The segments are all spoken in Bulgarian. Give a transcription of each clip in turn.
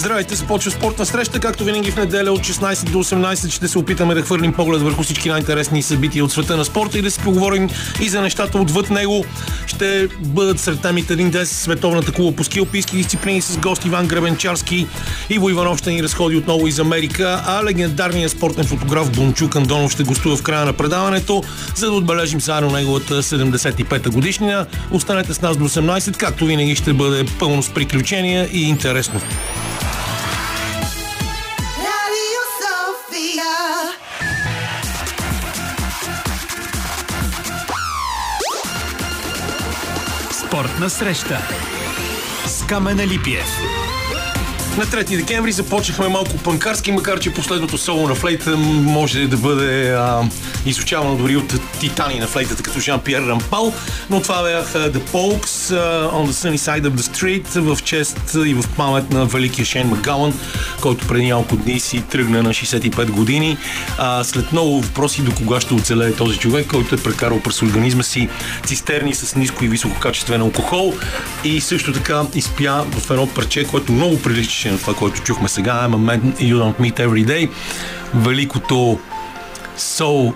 Здравейте, започва спортна среща. Както винаги в неделя от 16 до 18 ще се опитаме да хвърлим поглед върху всички най-интересни събития от света на спорта и да си поговорим и за нещата отвъд него. Ще бъдат сред темите един ден световната кула по скилпийски дисциплини с гост Иван Гребенчарски. Иво Иванов ще ни разходи отново из Америка, а легендарният спортен фотограф Бончук Андонов ще гостува в края на предаването, за да отбележим заедно неговата 75-та годишнина. Останете с нас до 18, както винаги ще бъде пълно с приключения и интересно. Спортна среща с Камен Алипиев. На 3 декември започнахме малко панкарски, макар че последното соло на флейта може да бъде изучавано дори от титани на флейтата, като Жан-Пиер Рампал, но това бяха The Pogues, On the Sunny Side of the Street, в чест и в памет на великия Шейн Макгалън, който преди няколко дни си тръгна на 65 години. След много въпроси до кога ще оцелее този човек, който е прекарал през организма си цистерни с ниско и висококачествен алкохол и също така изпя в едно парче, което много приличаше на това, което чухме сега, I'm a man you don't meet every day, великото So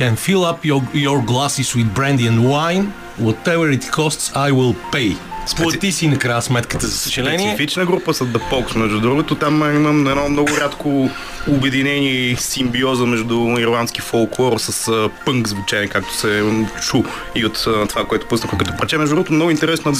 can fill up your glasses with brandy and wine, whatever it costs I will pay. Сплати си накрая сметката, за съжаление. Специфична група са The Pogues, между другото. Там имам едно много рядко обединение и симбиоза между ирландски фолклор с пънк звучение, както се чу и от това, което пуснахме като парче. Между другото, много интересно.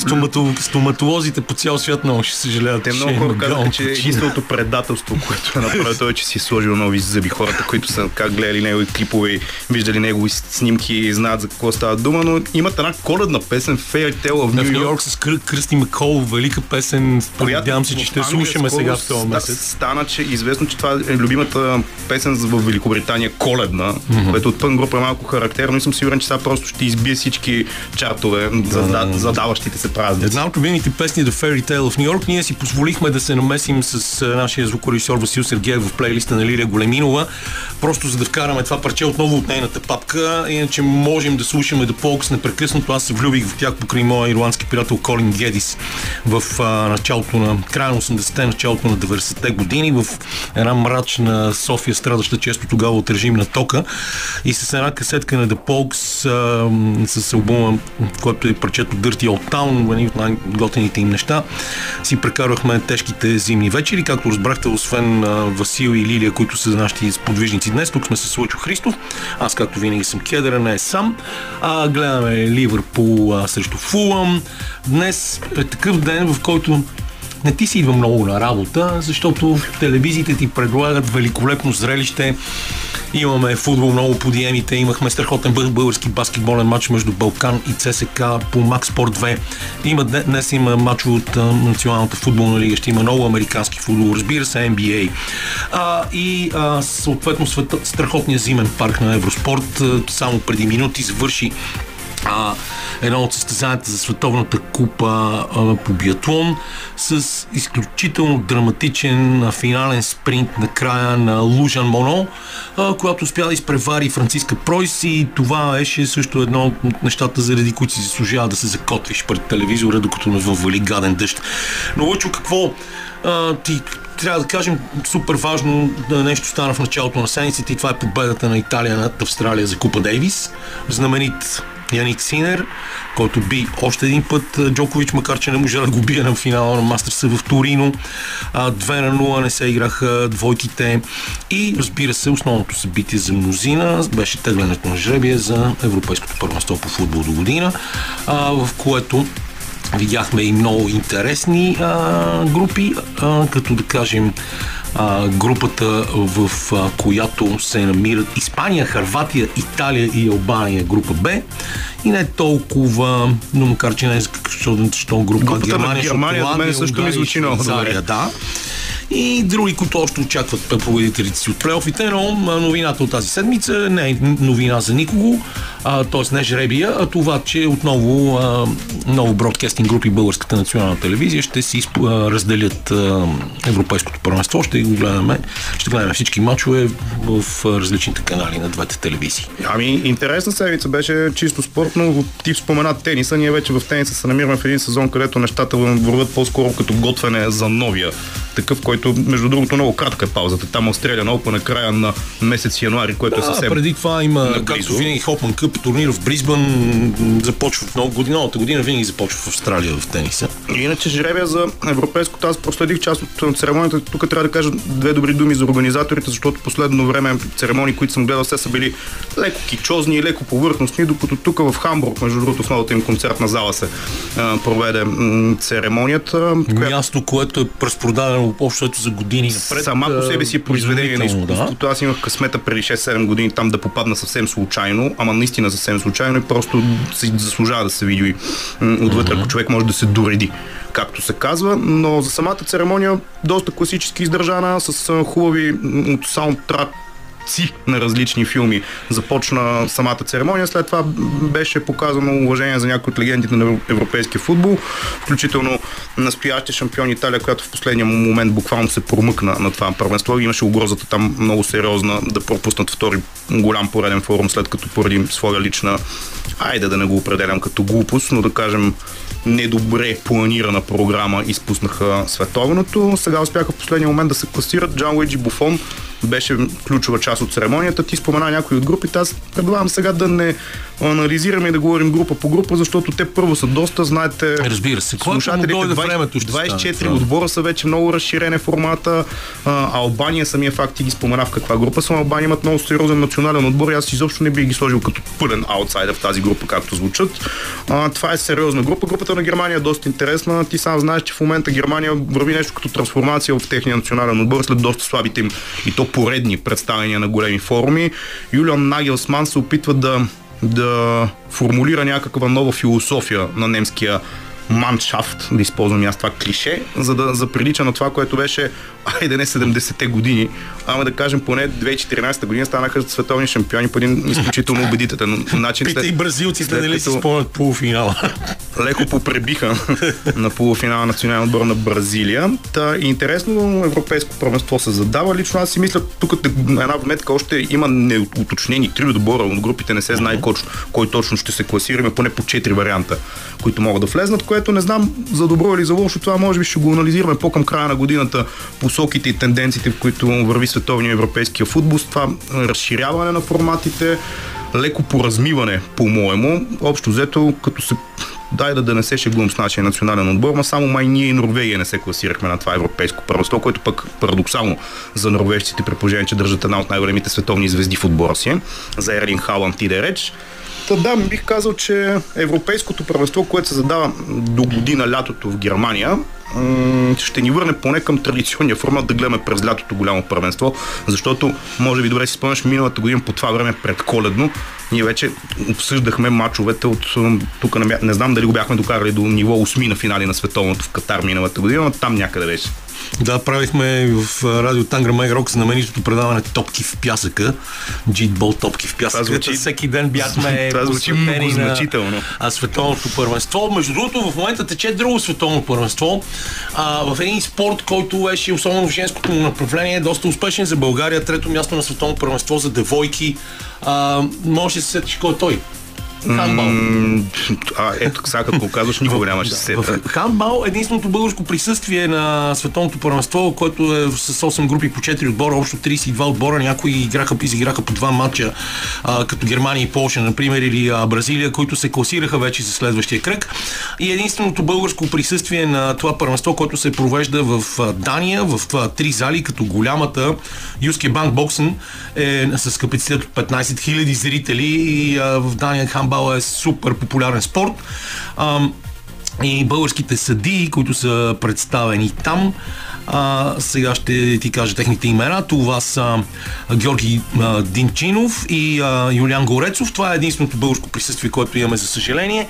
Стоматолозите по цял свят много ще съжаляват. Те много хора казаха, че единственото предателство, което е направил, той е, че си сложил нови зъби. Хората, които са как гледали негови клипове, виждали негови снимки и знаят за какво става дума, но имат една коледна песен Fairy Tale of New York с Кръсти Макол, велика песен, надявам се, че ще слушаме сега в този месец. Стана, че известно, че това е любимата песен в Великобритания, коледна, което от пън група е малко характерно и съм сигурен, че сега просто ще избие всички чартове за даващите се празници. Една от любимите песни The Fairy Tale of New York. Ние си позволихме да се намесим с нашия звукорежисьор Васил Сергеев в плейлиста на Лилия Големинова, просто за да вкараме това парче отново от нейната папка, иначе можем да слушаме The Pogues непрекъснато. Аз се влюбих в тях покрай моя ирландски приятел Колин Гедис в началото на края на 80-те, началото на 90-те години, в една мрачна София, страдаща често тогава от режим на тока, и с една касетка на The Pogues, с албума, който е парчето Dirty Old Town, едни от най-готените им неща, си прекарвахме тежките зимни вечери. Както разбрахте, освен Васил и Лилия, които са нашите сподвижници днес, тук сме с Лучо Христов. Аз, както винаги, съм кедър, не е сам. Гледаме Ливърпул срещу Фулъм. Днес е такъв ден, в който не ти си идва много на работа, защото телевизиите ти предлагат великолепно зрелище. Имаме футбол много по диемите, имахме страхотен български баскетболен матч между Балкан и ЦСКА по Max Sport 2. Днес има матч от Националната футболна лига, ще има много американски футбол, разбира се, NBA. Съответно страхотният зимен парк на Евроспорт само преди минути завърши едно от състезанията за световната купа по биатлон с изключително драматичен финален спринт на края на Лужан Моно, която успя да изпревари Франциска Пройс, и това беше също едно от нещата, заради които си заслужава да се закотвиш пред телевизора, докато не въвали гаден дъжд. Но Лучо, какво ти трябва да кажем? Супер важно нещо стана в началото на седмицата и това е победата на Италия над Австралия за Купа Дейвис. Знаменит Яник Синер, който би още един път Джокович, макар че не можа да го бие на финала на Мастърса в Торино. 2-0 не се играха двойките и, разбира се, основното събитие за мнозина беше тегленето на жребия за Европейското първенство по футбол до година, в което видяхме и много интересни групи, като да кажем групата, в която се намират Испания, Хърватия, Италия и Албания, група Б. И не толкова, но макар че не е за какво група Германия, за мен също ми звучи много добре. Да. И други, които още очакват победителите си от плейофите, но новината от тази седмица не е новина за никого. т.е. не жребия, а това, че отново много бродкастинг групи Българската национална телевизия ще си разделят европейското първенство. Ще го гледаме, ще гледаме всички мачове в различните канали на двете телевизии. Ами, интересна седмица беше чисто спортно. Тип спомена тениса. Ние вече в тениса се намираме в един сезон, където нещата върват по-скоро като готвене за новия. Такъв, който, между другото, много кратка е паузата. Там Australian Open на края на месец януари, което е съвсем. Преди това има, както винаги, Хопман Къп, турнир в Бризбън, започва в новата година, винаги започва в Австралия в тениса. Иначе жребия за европейското, аз проследих част от церемонията. Тук трябва да кажа две добри думи за организаторите, защото последно време церемонии, които съм гледал, все са били леко кичозни и леко повърхностни, докато тук в Хамбург, между другото, в новата им концертна зала се проведе церемонията. Място, което е разпродадено общото за години напред. Сама по себе си е произведение на изкуството. Да. Аз имах късмета преди 6-7 години там да попадна съвсем случайно, ама наистина съвсем случайно и просто се заслужава да се види отвътре, ако човек може да се дореди, както се казва, но за самата церемония доста класически издържана, с хубави от саундтрак на различни филми. Започна самата церемония, след това беше показано уважение за някои от легендите на европейския футбол, включително настоящия шампион Италия, която в последния момент буквално се промъкна на това първенство. Имаше угрозата там много сериозна да пропуснат втори голям пореден форум, след като поради своя лична, айде да не го определям като глупост, но да кажем недобре планирана програма, изпуснаха световното. Сега успяха в последния момент да се класират. Джан Луиджи Буфон беше ключова част от церемонията. Ти спомена някои от групите. Аз предлагам сега да не анализираме и да говорим група по група, защото те първо са доста, знаете. Разбира се, слушателите, 24 отбора са вече много разширене формата. Албания, самия факт, ти ги спомена в каква група са. Албания имат много сериозен национален отбор и аз изобщо не би ги сложил като пълен аутсайдър в тази група, както звучат. Това е сериозна група. Групата на Германия е доста интересна. Ти сам знаеш, че в момента Германия върви нещо като трансформация в техния национален отбор след доста слабите им и то поредни представения на големи форуми. Юлиан Нагелсман се опитва да формулира някаква нова философия на немския мансchaft, да използвам аз това клише, за да заприлича на това, което беше, айде не 70-те години, ама да кажем поне 2014 година станаха световни шампиони по един изключително убедителен начин. Питай бразилците, нали си спомнят полуфинала? Леко попребиха на полуфинала национален отбор на Бразилия. Та, интересно европейско първенство се задава. Лично аз си мисля, тук една вметка още има неуточнени три отбора от групите, не се знае кой точно ще се класираме, поне по 4 варианта, които могат да влезнат, което не знам за добро или за лошо, това може би ще го анализираме по-към края на годината, посоките и тенденциите, в които върви световния европейския футбол, това разширяване на форматите, леко поразмиване, по-моему, общо взето, като се дай да не се шеглум с нашия национален отбор, но само май ние и Норвегия не се класирахме на това европейско първенство, което пък парадоксално за норвежците, при положение, че държат една от най-големите световни звезди в отбора си, за Ерлинг Халанд и да реч. Та да, бих казал, че европейското първенство, което се задава до година лятото в Германия, ще ни върне поне към традиционния формат да гледаме през лятото голямо първенство, защото, може би добре си спомняш, миналата година по това време предколедно ние вече обсъждахме мачовете от тук, не знам дали го бяхме докарали до ниво 8 на финали на световното в Катар миналата година, но там някъде беше. Да, правихме в радио Тангра Майрок знаменитото предаване Топки в пясъка, джитбол Топки в пясъка. Всеки ден бяхме посветени на световното първенство. Между другото, в момента тече друго световно първенство в един спорт, който беше особено в женското направление доста успешен за България. Трето място на световно първенство за девойки. Може да се сетиш кой е той? Хандбал. Ето, сега като казваш, никога нямаше да се сета. Хандбал е единственото българско присъствие на световното първенство, което е с 8 групи по 4 отбора, общо 32 отбора. Някои изиграха по 2 матча, като Германия и Полша, например, или Бразилия, които се класираха вече за следващия кръг. И единственото българско присъствие на това първенство, което се провежда в Дания, в 3 зали, като голямата Юске Банк Боксен е с капацитет от 15 000 зрители и в Дания хандбал е супер популярен спорт. и българските съдии, които са представени там. Сега ще ти кажа техните имена. Това са Георги Динчинов и Юлиан Горецов. Това е единственото българско присъствие, което имаме, за съжаление.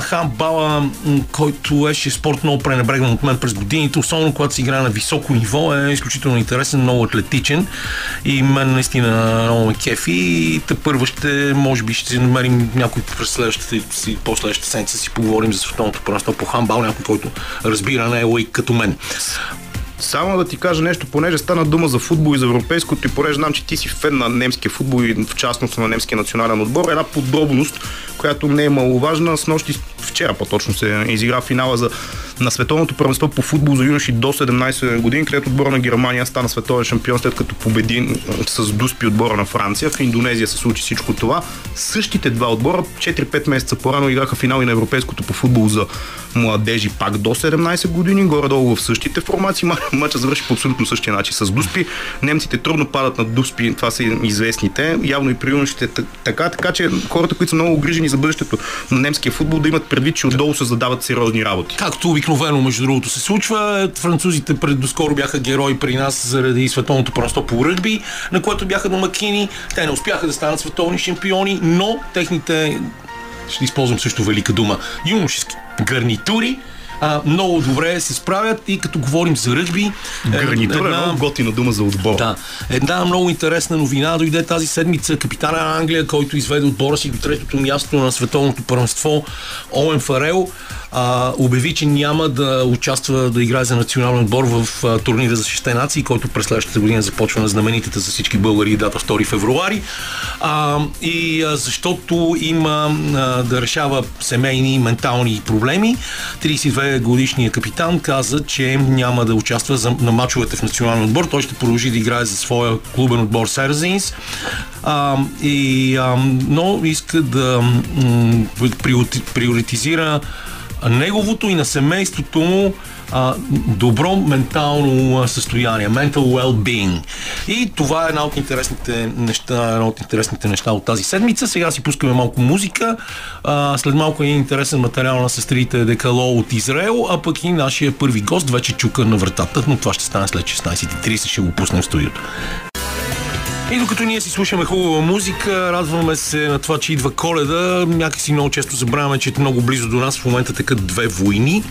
Хандбала, който е спорт много пренебрегнан от мен през годините, особено когато се играе на високо ниво, е изключително интересен, много атлетичен и мен наистина много ме кефи и тепърва ще, може би ще намерим някой през следващата и последващата седмица си поговорим за световното първенство по хандбал, някой, който разбира, не е лайк като мен. Само да ти кажа нещо, понеже стана дума за футбол и за европейското и понеже знам, че ти си фен на немския футбол и в частност на немския национален отбор, една подробност, която не е маловажна. Вчера по-точно се изигра финала на световното първенство по футбол за юноши до 17 години, където отбора на Германия стана световен шампион, след като победи с дуспи отбора на Франция. В Индонезия се случи всичко това. Същите два отбора 4-5 месеца по-рано играха финали на европейското по футбол за младежи пак до 17 години, горе-долу в същите формации. Мачът завърши по абсолютно същия начин с дуспи. Немците трудно падат на дуспи, това са известните. Явно и при юношите така че хората, които са много огрижени за бъдещето на немския футбол, да имат предвид, че отдолу се задават сериозни работи. Както обикновено, между другото, се случва. Французите предоскоро бяха герои при нас заради световното първенство по ръгби, на което бяха домакини. Те не успяха да станат световни шампиони, но техните, ще използвам също велика дума, юношески гарнитури много добре се справят и като говорим за ръгби... Гарнитура е много готина дума за отбора. Да, една много интересна новина дойде тази седмица. Капитана на Англия, който изведе отбора си до третото място на световното първенство, Оуен Фарел, обяви, че няма да участва да играе за национален отбор в турнира за шестте нации, който през следващата година започва на знаменитата за всички българи дата 2 февруари. Защото има да решава семейни и ментални проблеми. 32-годишният капитан каза, че няма да участва на мачовете в национален отбор. Той ще продължи да играе за своя клубен отбор Серзинс. Но иска да приоритизира неговото и на семейството му добро ментално състояние, mental well-being. И това е една от интересните неща от тази седмица. Сега си пускаме малко музика, след малко е интересен материал на сестрите Декало от Израел, а пък и нашия първи гост вече чука на вратата, но това ще стане след 16:30, ще го пуснем в студиото. И докато ние си слушаме хубава музика, радваме се на това, че идва Коледа. Някакси много често забравяме, че е много близо до нас в момента текат две войни.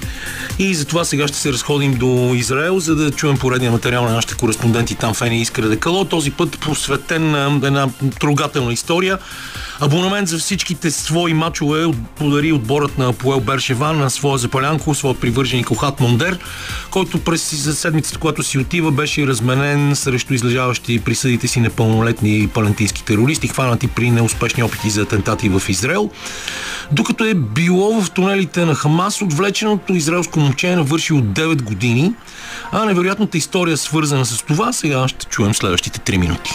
И затова сега ще се разходим до Израел, за да чуем поредния материал на нашите кореспонденти там, Фени и Искра Декало. Този път посветен на една трогателна история. Абонамент за всичките свои мачове подари отборът на Апоел Бершева на своя запалянко, своя привърженик Охат Мондер, който през седмицата, когато си отива, беше разменен срещу излежаващи присъдите си непълнолетни палестински терористи, хванати при неуспешни опити за атентати в Израел. Докато е било в тунелите на Хамас, отвлеченото израелско момче е навършило 9 години, а невероятната история, свързана с това, сега ще чуем следващите 3 минути.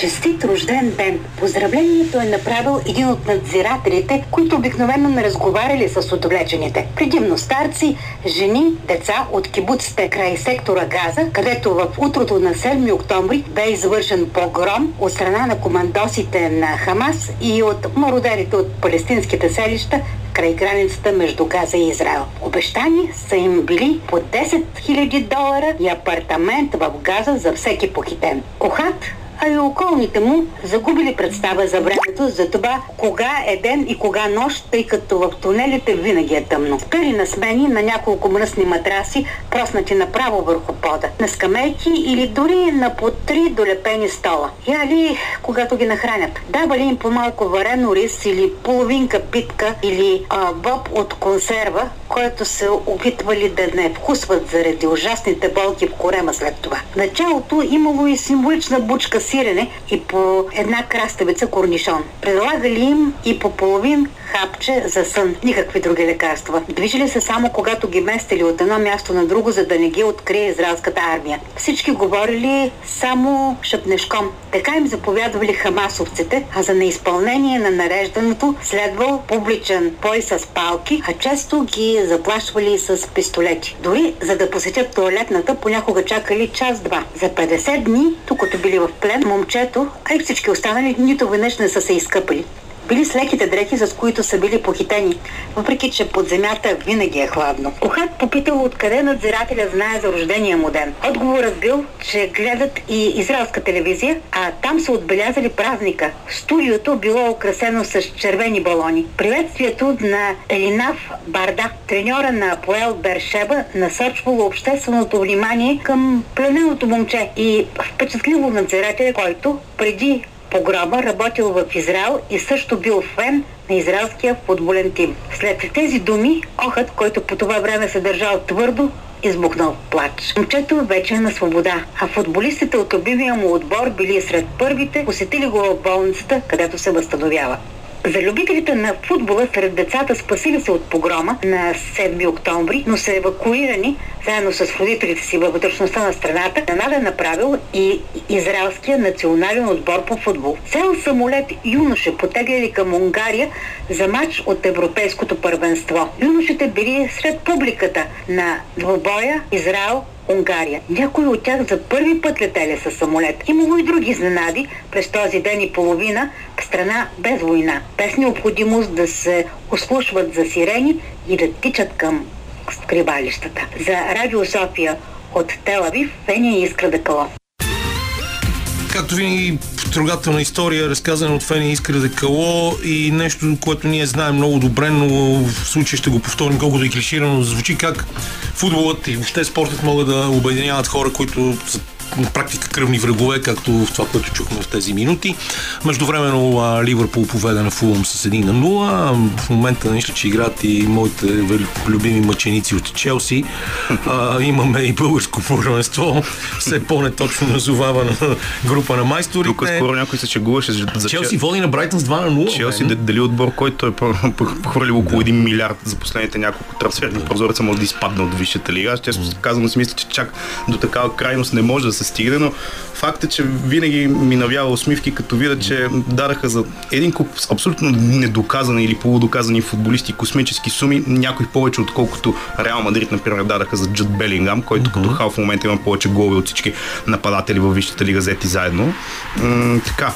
Честит рожден ден! Поздравлението е направил един от надзирателите, които обикновено не разговаряли с отвлечените. Предимно старци, жени, деца от кибуците край сектора Газа, където в утрото на 7 октомври бе извършен погром от страна на командосите на Хамас и от мародерите от палестинските селища край границата между Газа и Израел. Обещани са им били по $10,000 и апартамент в Газа за всеки похитен. Кохат, а и околните му загубили представа за времето, за това кога е ден и кога нощ, тъй като в тунелите винаги е тъмно. Спели на смени на няколко мръсни матраси, проснати направо върху пода, на скамейки или дори на по 3 долепени стола. Яли, когато ги нахранят, давали им по малко варено рис или половинка питка или боб от консерва, който се опитвали да не вкусват заради ужасните болки в корема след това. В началото имало и символична бучка сирене и по една краставица корнишон. Предлагали им и по половин хапче за сън. Никакви други лекарства. Движили се само когато ги местили от едно място на друго, за да не ги открие израелската армия. Всички говорили само шепнешком. Така им заповядвали хамасовците, а за неизпълнение на нареждането следвал публичен бой с палки, а често ги заплашвали с пистолети. Дори за да посетят тоалетната, понякога чакали час-два. За 50 дни, тук като били в плен, момчето, а и всички останали нито веднъж не са се изкъпали. били с леките дрехи, с които са били похитени, въпреки че под земята винаги е хладно. Кохат попитал откъде надзирателя знае за рождения му ден. Отговорът бил, че гледат и израелска телевизия, а там са отбелязали празника. Студиото било украсено с червени балони. Приветствието на Елинав Барда, треньора на Апоел Бершева, насочвало общественото внимание към плененото момче и впечатлило надзирателя, който преди погрома работил в Израел и също бил фен на израелския футболен тим. След тези думи, Охът, който по това време се държал твърдо, избухнал плач. Момчето вече е на свобода, а футболистите от любимия му отбор били сред първите, посетили го в болницата, където се възстановява. За любителите на футбола сред децата, спасили се от погрома на 7 октомври, но са евакуирани заедно с родителите си във вътрешността на страната, Канада направил и израелския национален отбор по футбол. Цял самолет юноши потеглили към Унгария за матч от европейското първенство. Юношите били сред публиката на двубоя Израел Унгария. Някои от тях за първи път летели със самолет. Имало и други изненади през този ден и половина в страна без война, без необходимост да се ослушват за сирени и да тичат към скривалищата. За Радио София от Телавив, Фени и Искра Декало. Както винаги, трогателна история, разказана от Фени Искра Декало, и нещо, което ние знаем много добре, но в случай ще го повторим, колкото и клиширано звучи, как футболът и въобще спортът могат да обединяват хора, които са на практика кръвни врагове, както в това, което чухме в тези минути. Междувременно Ливърпул поведе на Фулъм с 1-0. В момента мисля, че играят и моите любими мъченици от Челси. Имаме и българско първенство. Все по-неточно назовавана група на майсторите. Тук скоро някой се чегуваше за Челси води на Брайтън с 2-0. Челси дали отбор, който е похвърлил около 1 милиард за последните няколко трансферни прозореца, може да изпадне от висшата лига. Аз честно казвам, си мисля, че чак до такава крайност не може да се стигне, но факт е, че винаги ми навява усмивки, като видя, че дараха за един куп абсолютно недоказани или полудоказани футболисти космически суми, някой повече отколкото Реал Мадрид, например, дараха за Джуд Белингам, който като халф в момента има повече голови от всички нападатели във висшата лига взети заедно. Така.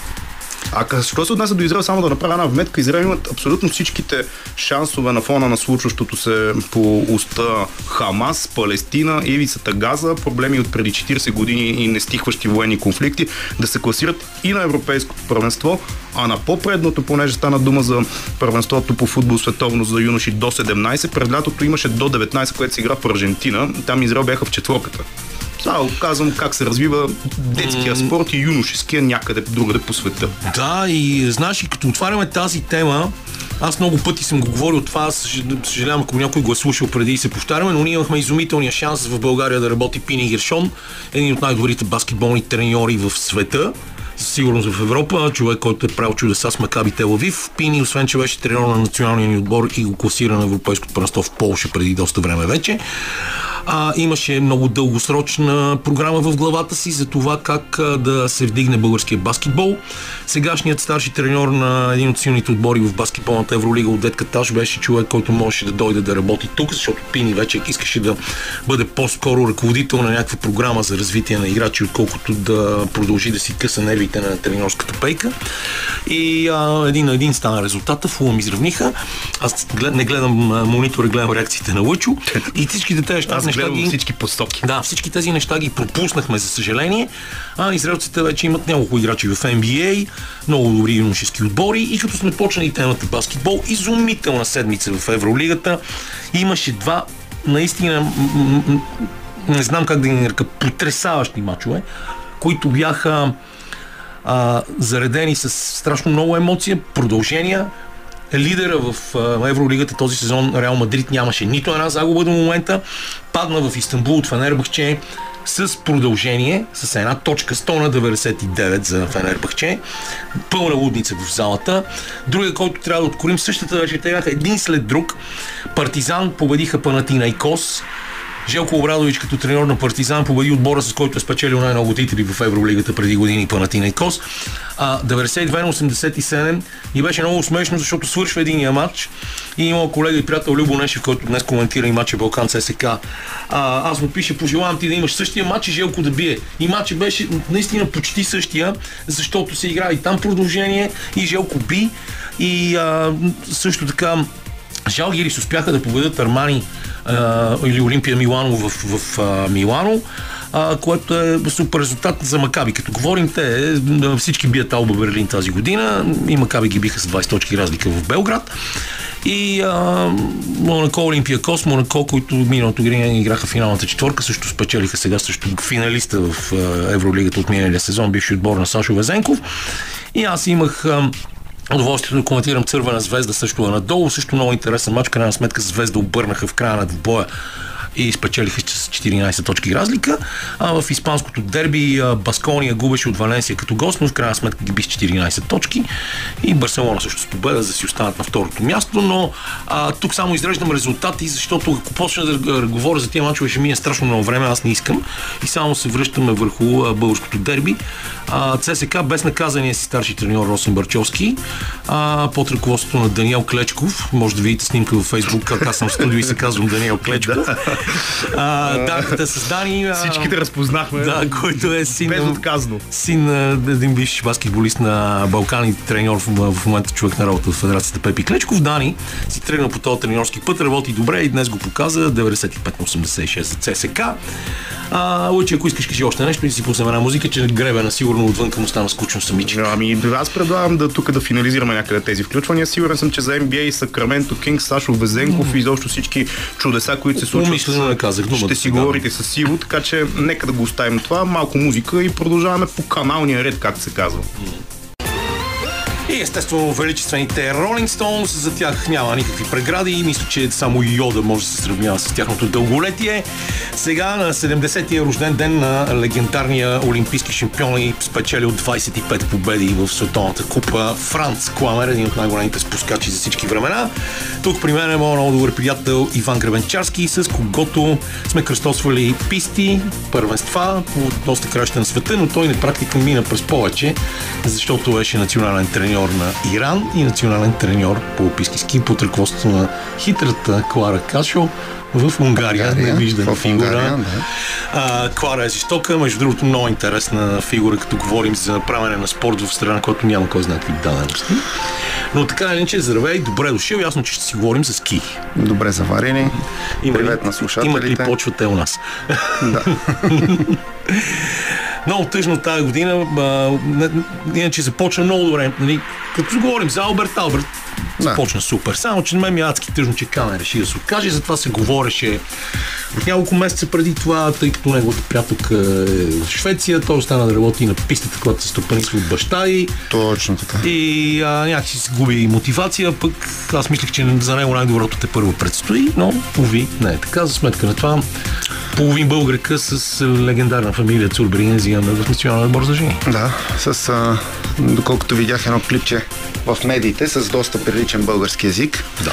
А що се отнася до Израел, само да направя една вметка, Израел имат абсолютно всичките шансове на фона на случващото се по уста Хамас, Палестина, ивицата Газа, проблеми от преди 40 години и нестихващи военни конфликти, да се класират и на европейското първенство, а на по-предното, понеже стана дума за първенството по футбол световно за юноши до 17, пред лятото имаше до 19, което се игра в Аржентина, там Израел бяха в четворката. Само казвам как се развива детския спорт и юношеския някъде другаде по света. Да, и знаеш, и като отваряме тази тема, аз много пъти съм го говорил това, съжалявам, ако някой го е слушал преди и се повтаряме, но ние имахме изумителния шанс в България да работи Пини Гершон, един от най-добрите баскетболни треньори в света, сигурно в Европа, човек, който е правил чудеса с Макаби Телавив. Пини, освен че беше треньор на националния ни отбор и го класира на европейското първенство в Полша преди доста време вече, имаше много дългосрочна програма в главата си за това как да се вдигне българския баскетбол. Сегашният старши треньор на един от силните отбори в баскетболната Евролига от Детка Таш беше човек, който можеше да дойде да работи тук, защото Пини вече искаше да бъде по-скоро ръководител на някаква програма за развитие на играчи, отколкото да продължи да си къса нервите на треньорската пейка. И един на един стана резултата, Фулъм изравниха. Аз не гледам монитора, гледам реакциите на Лъчо и всичките тези неща. Всички подстоки. Да, всички тези неща ги пропуснахме, за съжаление. Израелците вече имат няколко играчи в NBA, много добри юношески отбори, и като сме почнали темата баскетбол, изумителна седмица в Евролигата. Имаше два наистина, не знам как да ги нарека, потресаващи мачове, които бяха заредени с страшно много емоция, продължения. Лидера в Евролигата този сезон, Реал Мадрид, нямаше нито една загуба до момента. Падна в Истанбул от Фенербахче с продължение, с една точка, 100-99 за Фенербахче. Пълна лудница в залата. Другия, който трябва да откорим, същата вечер те бяха един след друг. Партизан победиха Панатинайкос. Желко Обрадович като треньор на Партизан победи отбора, с който е спечелил най-много титли в Евролигата преди години, Панатинайкос. 92-87 и беше много смешно, защото свършва единия матч и имал колега и приятел Любо Нешев, който днес коментира и матча Балкан ЦСКА. Аз му пише, пожелавам ти да имаш същия матч и Желко да бие. И матчът беше наистина почти същия, защото се игра и там продължение и Желко би. И също така Жалгирис успяха да победят Армани или Олимпия Милано в Милано, което е супер резултат за Макаби. Като говорим, те всички бият Алба Берлин тази година и Макаби ги биха с 20 точки разлика в Белград. И Монако Олимпиакос, Монако, които миналото година играха финалната четворка, също спечелиха сега също финалиста в Евролигата от миналия сезон, бивши отбор на Сашо Везенков. И аз имах удоволствието да коментирам Цървена звезда също надолу. Също много интересен матч. Крайна сметка Звезда обърнаха в края на двубоя и спечелиха с 14 точки разлика. А в испанското дерби Баскония губеше от Валенсия като гост, но в крайна сметка ги би с 14 точки. И Барселона също с победа, за да си останат на второто място. Но тук само изреждам резултати, защото ако почна да говоря за тия мачове, ще мине страшно много време, аз не искам. И само се връщаме върху българското дерби. ЦСКА без наказания си старши треньор Росен Барчовски под ръководството на Даниел Клечков. Може да видите снимка във Фейсбук, как аз съм в студио и се казвам Даниел Клечков. Данката с Дани. Всичките разпознахме. Да, който е син на един бивши баскетболист на Балкан и треньор в момента човек на работа в Федерацията Пепи Клечков. Дани си тръгна по този треньорски път, работи добре и днес го показа 95-86 за ЦСКА. Лучи, ако искаш, кажи още нещо и си пуснем една музика, че Гребена сигурно отвън към остана скучно самиче. Аз предлагам тук да финализираме някъде тези включвания. Сигурен съм, че за NBA Сакраменто Кингс, Сашо Везенков и изобщо всички чудеса, които се случват, ще си говорите с Иво, така че нека да го оставим това, малко музика и продължаваме по каналния ред, както се казва. И естествено величествените Rolling Stones, за тях няма никакви прегради и мисля, че само Йода може да се сравнява с тяхното дълголетие. Сега на 70-тия рожден ден на легендарния олимпийски шампион и спечелил 25 победи в Световната купа Франц Кламер, един от най-големите спускачи за всички времена. Тук при мен е моят много добър приятел Иван Гребенчарски, с когото сме кръстосвали писти, първенства по доста краища на света, но той на практика мина през повече, защото беше национален треньор на Иран и национален треньор по олимпийски ски под ръководството на хитрата Клара Кашо в Унгария. Не виждам фигура. Клара е жестока, между другото много интересна фигура, като говорим за правене на спорт в страна, която няма кой знае какви дадености. Но така или иначе, здравей, добре дошъл, ясно, че ще си говорим за ски. Добре заварени, привет на слушателите. Имат ли почвата у нас? Да. Много тъжно тази година, иначе започна много добре. Като говорим за Алберт, започна супер. Само, че на мен ми адски тъжно, че Камен реши да се откаже, затова се говореше от няколко месеца преди това, тъй като неговата приятелка е в Швеция, той остана да работи на пистата, която се стопанисва от баща и... Точно така. И някакси се губи мотивация, пък аз мислех, че за него най-доброто те първо предстои, но уви, не е така. За сметка на това, половин българка с легендарна фамилия Цурберинез имаме в националния отбор за жени. Да, доколкото видях едно клипче в медиите с доста приличен български език. Да.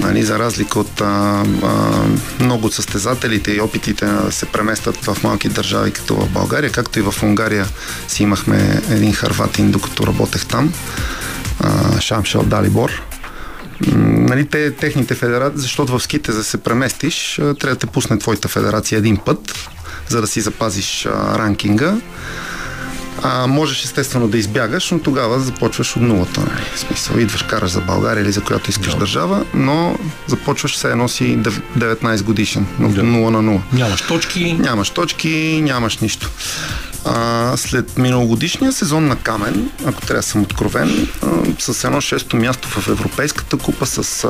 Нали, за разлика от много от състезателите и опитите да се преместят в малки държави, като в България, както и в Унгария си имахме един харватин, докато работех там, Шамшел Далибор. Нали, техните федерации, защото в ските за да се преместиш, трябва да те пусне твоята федерация един път, за да си запазиш ранкинга. Можеш естествено да избягаш, но тогава започваш от нулата. В смисъл, идваш, караш за България или за която искаш държава, но започваш все едно си 19 годишен, но 0 на 0. Нямаш точки, нямаш нищо. След миналогодишния сезон на Камен, ако трябва да съм откровен, с едно 6-то място в Европейската купа, с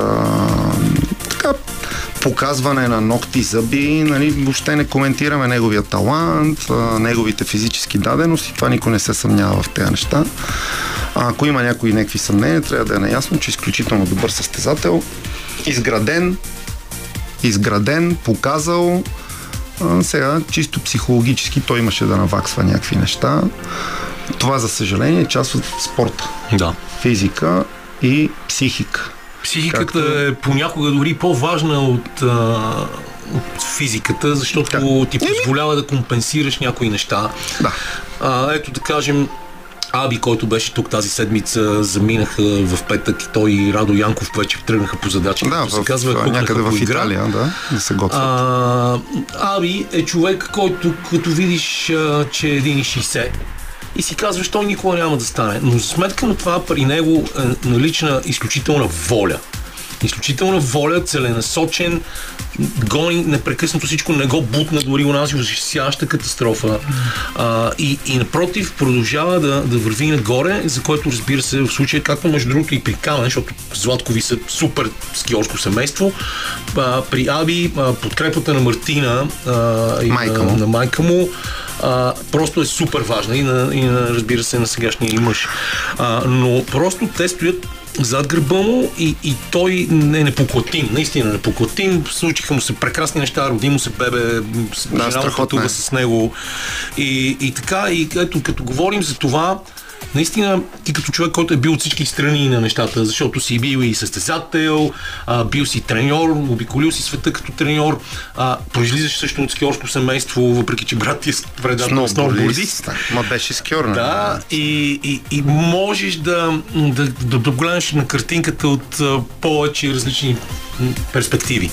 така показване на ногти, зъби, нали, въобще не коментираме неговия талант, неговите физически дадености, това никой не се съмнява в тези неща. Ако има някои някакви съмнения, трябва да е наясно, че е изключително добър състезател, изграден, показал. Сега чисто психологически той имаше да наваксва някакви неща. Това, за съжаление, е част от спорта. Да. Физика и психика. Психиката е понякога дори по-важна от физиката, защото ти позволява да компенсираш някои неща. Да. Ето да кажем, Аби, който беше тук тази седмица, заминаха в петък и той и Радо Янков вече тръгнаха по задачи. Да, се казва, някъде в Италия, да се готвят. Аби е човек, който като видиш, че е 1,60 и си казваш, той никога няма да стане. Но за сметка на това при него е налична изключителна воля. Изключителна воля, целенасочен, гони непрекъснато всичко, не го бутна дори онази ужасяваща катастрофа. И напротив, продължава да върви нагоре, за което разбира се в случая, както между другото и при Камен, защото Златкови са супер скиорско семейство, при Аби подкрепата на Мартина и на майка му просто е супер важна и на разбира се на сегашния мъж. Но просто те стоят зад гърба му и той не непоклатим, наистина непоклатим. Случиха му се прекрасни неща, роди му се бебе, жената тук с него. И така, и ето като говорим за това, наистина ти като човек, който е бил от всички страни на нещата, защото си бил и състезател, бил си треньор, обиколил си света като треньор, произлизаш също от скиорско семейство, въпреки че брат ти е предател сноубордист. Ма беше скиор, не? Да, и можеш да гледаш на картинката от повече различни перспективи.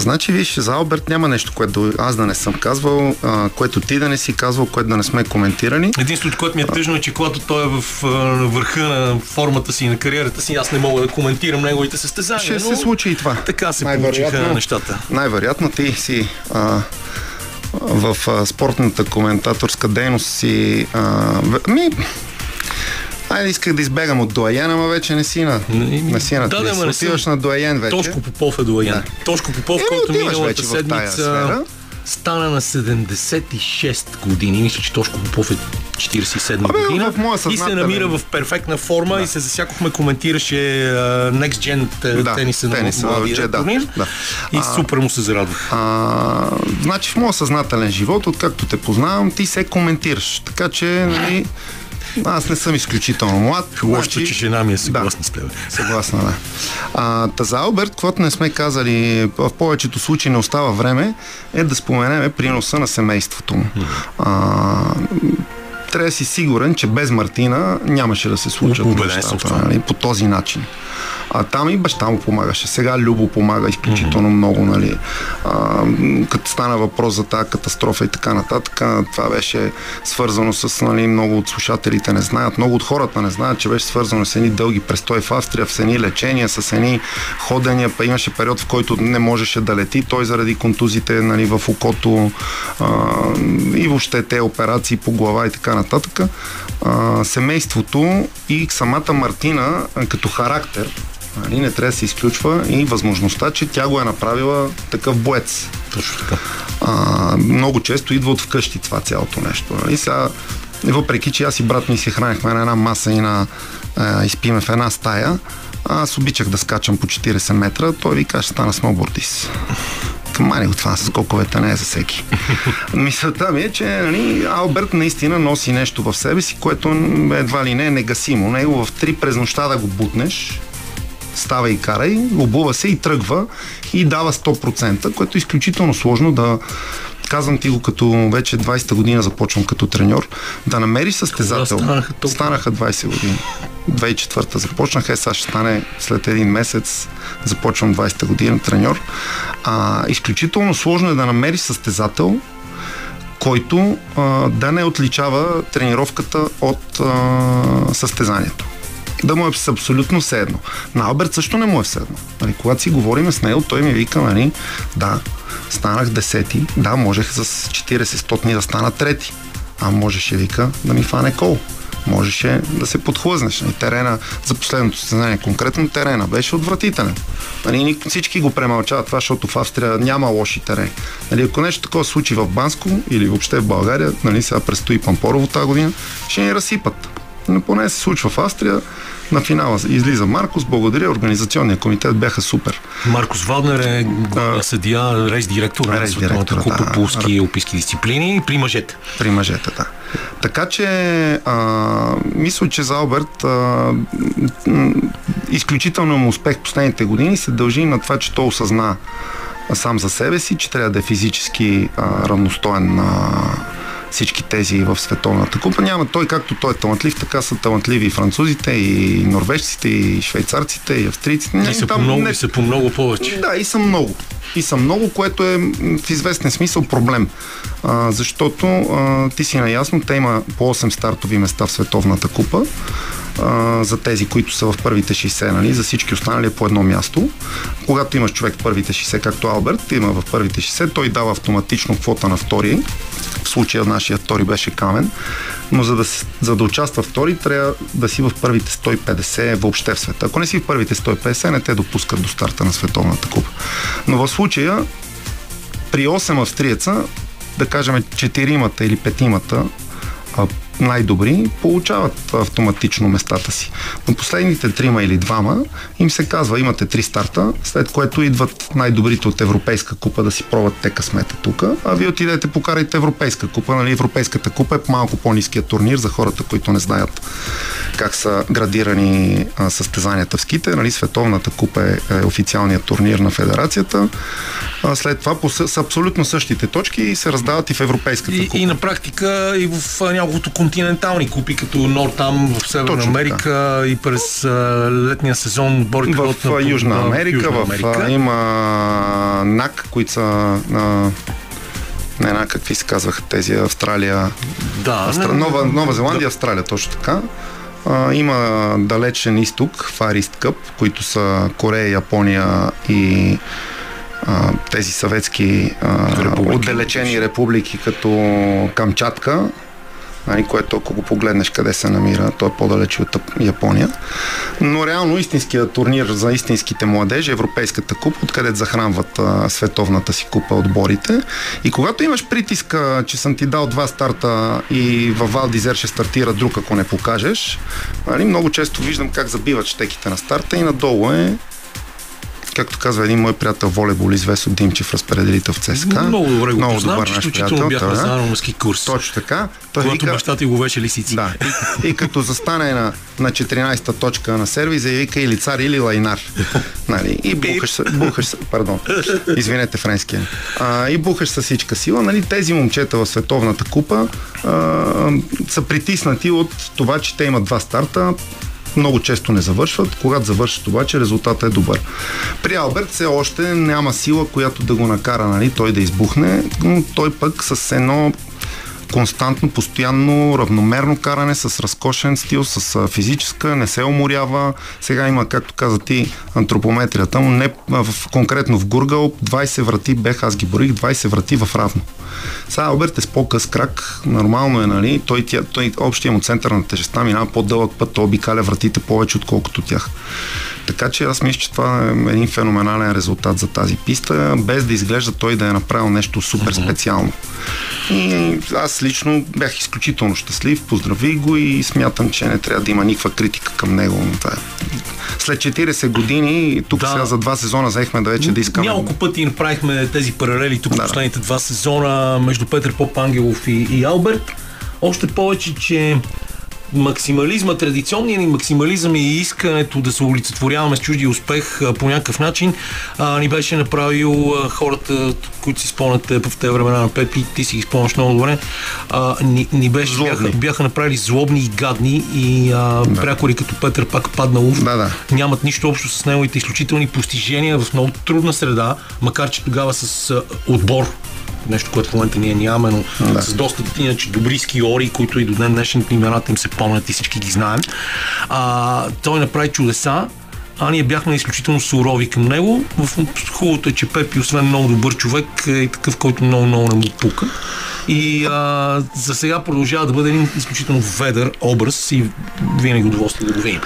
Значи, виж, за Алберт няма нещо, което аз да не съм казвал, което ти да не си казвал, което да не сме коментирани. Единственото, което ми е тъжно е, че когато той е на върха на формата си и на кариерата си, аз не мога да коментирам неговите състезания. Ще се случи и това. Така се получиха нещата. Най-вероятно ти си в спортната коментаторска дейност си... исках да избегам от доаен, ама вече не си на трис. Отиваш на доаен вече. Тошко Попов е доаен. Да. Тошко Попов, който миналата седмица стана на 76 години. Мисля, че Тошко Попов е 47 година. И се намира в перфектна форма и се засякохме коментираше Next Gen тениса на младия турнир. И супер му се зарадвах. Значи в моя съзнателен живот, откакто те познавам, ти се коментираш. Така че, аз не съм изключително млад. Лошо, че жена ми е съгласна с тебе. Съгласна, да. Та за Алберт, каквото не сме казали, в повечето случаи не остава време, е да споменеме приноса на семейството му. Трябва да си сигурен, че без Мартина нямаше да се случат нещата по този начин. Там и баща му помагаше. Сега Любо помага изключително много. Нали. Като стана въпрос за тази катастрофа и така нататък, това беше свързано с много от слушателите не знаят, много от хората не знаят, че беше свързано с едни дълги престой в Австрия, с едни лечения, с едни ходения. Имаше период, в който не можеше да лети. Той заради контузите в окото и въобще те операции по глава и така нататък. Семейството и самата Мартина като характер не трябва да се изключва и възможността, че тя го е направила такъв боец. Точно така. Много често идва от вкъщи това цялото нещо. И сега, въпреки че аз и брат ми се хранихме на една маса и изпиме в една стая, аз обичах да скачам по 40 метра, той ви каже, стана сноубордист. Мани го това с коковете, не е за всеки. Мисълта ми е, че Алберт наистина носи нещо в себе си, което едва ли не е негасимо. Него в 3 през нощта да го бутнеш, става и карай, обува се и тръгва и дава 100%, което е изключително сложно да... Казвам ти го, като вече 20-та година започвам като треньор, да намериш състезател. Станаха 20 години. 2004-та започнах, сега ще стане след един месец, започвам 20-та година треньор. Изключително сложно е да намериш състезател, който да не отличава тренировката от състезанието. Да му е абсолютно все едно. На Алберт също не му е все едно. Когато си говорим с него, той ми вика, да, станах 10-ти, да, можех с 40-100 да стана 3-ти, можеше, вика, да ми фане кол. Можеше да се подхлъзнеш. Терена, за последното състезание, конкретно терена, беше отвратителен. Всички го премълчават това, защото в Австрия няма лоши терени. Ако нещо такова се случи в Банско или въобще в България, сега предстои Пампорово тази година, ще ни разсипат. но поне се случва в Австрия. На финала излиза Маркос, благодаря, организационният комитет бяха супер. Маркос Валнер е съдия, рейс-директор на Световната купа по ски и олимпийски дисциплини при мъжете. При мъжете, да. Така че мисля, че за Алберт изключително му успех в последните години се дължи на това, че той осъзна сам за себе си, че трябва да е физически равностоен на всички тези в Световната купа. Няма той, както той е талантлив, така са талантливи и французите, и норвежците, и швейцарците, и австрийците. И са по много повече. Да, и са много. И са много, което е в известен смисъл проблем. Защото ти си наясно, те има по 8 стартови места в Световната купа. За тези, които са в първите 60, нали? За всички останали е по едно място. Когато имаш човек в първите 60, както Алберт има в първите 60, той дава автоматично квота на втори. В случая нашия втори беше Камен, но за да участва втори, трябва да си в първите 150 въобще в света. Ако не си в първите 150, не те допускат до старта на Световната купа. Но в случая при 8 австриеца, да кажем 4-мата или 5-мата най-добри, получават автоматично местата си. Но последните 3 или 2 им се казва, имате 3 старта, след което идват най-добрите от Европейска купа да си пробват те късмета тук, а вие отидете, покарайте Европейска купа. Нали? Европейската купа е малко по-ниският турнир за хората, които не знаят как са градирани състезанията в ските. Нали? Световната купа е официалният турнир на федерацията. След това са абсолютно същите точки и се раздават и в Европейската купа. И на практика и в няколкото континентални купи, като Нортам в Северна Америка, да. И през летния сезон борите в Южна Америка. В Америка. Има НАК, които са не знам какви се казваха тези, Австралия, Нова Зеландия, да. Австралия, точно така. Има далечен изток, Far East Cup, които са Корея, Япония и тези съветски отдалечени републики, като Камчатка, което ако го погледнеш къде се намира, то е по-далече от Япония. Но реално истинският турнир за истинските младежи, Европейската купа, откъдето захранват световната си купа отборите. И когато имаш притиска, че съм ти дал 2 старта и във Вал Дизер ще стартира друг, ако не покажеш, много често виждам как забиват щеките на старта и надолу е, както казва един мой приятел волейболист Весо Димчев, разпределител в ЦСКА. Много добре го познавам, че изключително бяхме за аномски курс. Точно така. Когато баща ти го беше лисици. Да. И като застане на 14-та точка на сервиза и вика или цар, или лайнар. Нали? И бухаш се, пардон, извинете френския. И бухаш със всичка сила. Нали? Тези момчета в Световната купа са притиснати от това, че те имат 2 старта. Много често не завършват. Когато завършат обаче, резултатът е добър. При Алберт все още няма сила, която да го накара, нали, той да избухне, но той пък с едно константно, постоянно, равномерно каране, с разкошен стил, с физическа, не се уморява. Сега има, както каза ти, антропометрията му, конкретно в Гургал 20 врати бех, аз ги борих, 20 врати в равно. Сега Алберт е с по-къс крак, нормално е, нали, той общия му център на тежестта минава по-дълъг път, той обикаля вратите повече, отколкото тях. Така че аз мисля, че това е един феноменален резултат за тази писта, без да изглежда той да е направил нещо супер специално. И аз лично бях изключително щастлив, поздравих го и смятам, че не трябва да има никаква критика към него. След 40 години, тук сега за 2 сезона взехме да вече да искаме. Няколко пъти направихме тези паралели тук в последните 2 сезона между Петър Попангелов и Алберт. Още повече, че максимализма, традиционният ни максимализъм и искането да се олицетворяваме с чуждия успех по някакъв начин ни беше направил хората, които си спомняте в тези времена на Пепи, ти си ги спомняш много добре, бяха направили злобни и гадни и прякори като Петър пак Падналов, нямат нищо общо с неговите изключителни постижения в много трудна среда, макар че тогава с отбор, нещо, което в момента ние нямаме, но с доста иначе добри скиори, които и до ден днешен имената им се помнят и всички ги знаем. Той направи чудеса, а ние бяхме изключително сурови към него. Хубавото е, че Пепи, освен много добър човек, е такъв, който много не му пука. И за сега продължава да бъде един изключително ведър образ и винаги удоволствие да го видим.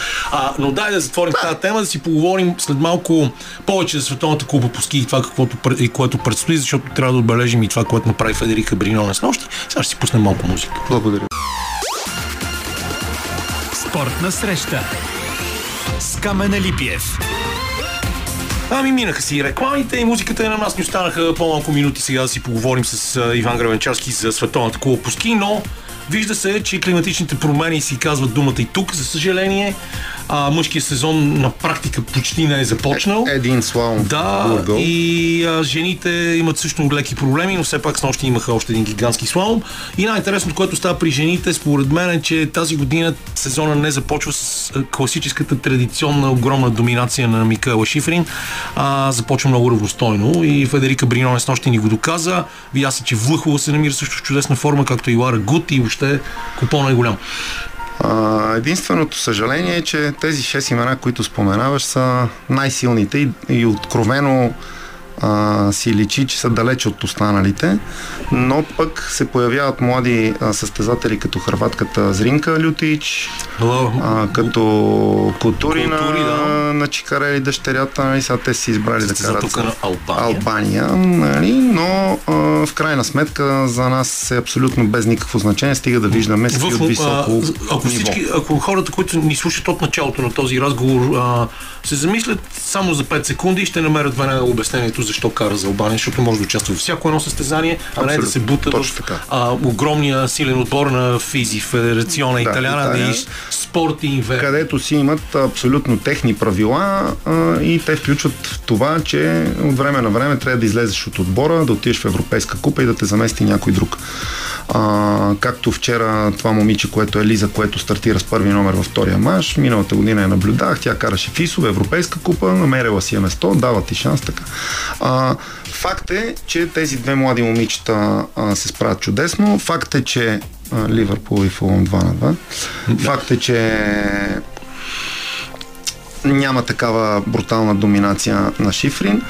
Но дай да затворим тази тема, да си поговорим след малко повече за Световната купа по ски и това, което предстои, защото трябва да отбележим и това, което направи Федерика Бриньоне снощи. Сега ще си пуснем малко музика. Благодаря. Спортна среща с Камен Алипиев. Ами минаха си и рекламите, и музиката, и на нас ни останаха по-малко минути сега да си поговорим с Иван Гребенчарски за световната кула по ски, но вижда се, че климатичните промени си казват думата и тук, за съжаление. Мъжкият сезон на практика почти не е започнал. Един слалом. Да, и жените имат също леки проблеми, но все пак снощи имаха още един гигантски слалом. И най-интересното, което става при жените, според мен, е, че тази година сезона не започва с класическата традиционна огромна доминация на Микаела Шифрин. Започва много равностойно и Федерика Бриноне снощи ни го доказа. Видя се, че Влъхова се намира също в чудесна форма, както и Лара Гут, и въобще купона е голям. Единственото съжаление е, че тези 6 имена, които споменаваш, са най-силните и откровено си личи, че са далеч от останалите, но пък се появяват млади състезатели като хърватката Зринка Лютич, като Културина, да, на Чикарели дъщерята, и сега те си избрали да карат на Албания, нали? Но в крайна сметка за нас е абсолютно без никакво значение, стига да виждаме си от високо ниво. Ако хората, които ни слушат от началото на този разговор, се замислят само за 5 секунди и ще намерят веднага обяснението защо кара за Албания, защото може да участва в всяко едно състезание, а не да се бута в огромния силен отбор на Физи, Федерационна Италиана, и Спорт и Инвер. Където си имат абсолютно техни правила и те включват това, че от време на време трябва да излезеш от отбора, да отидеш в Европейска купа и да те замести някой друг. Както вчера това момиче, което е Лиза, което стартира с първи номер във втория мач, миналата година я наблюдах, тя караше Фисове, Европейска купа, намерила си е место, дава ти шанс, така. Факт е, че тези две млади момичета се справят чудесно. Факт е, че Ливърпул и Фулъм 2-2. Факт е, че няма такава брутална доминация на Шифрин.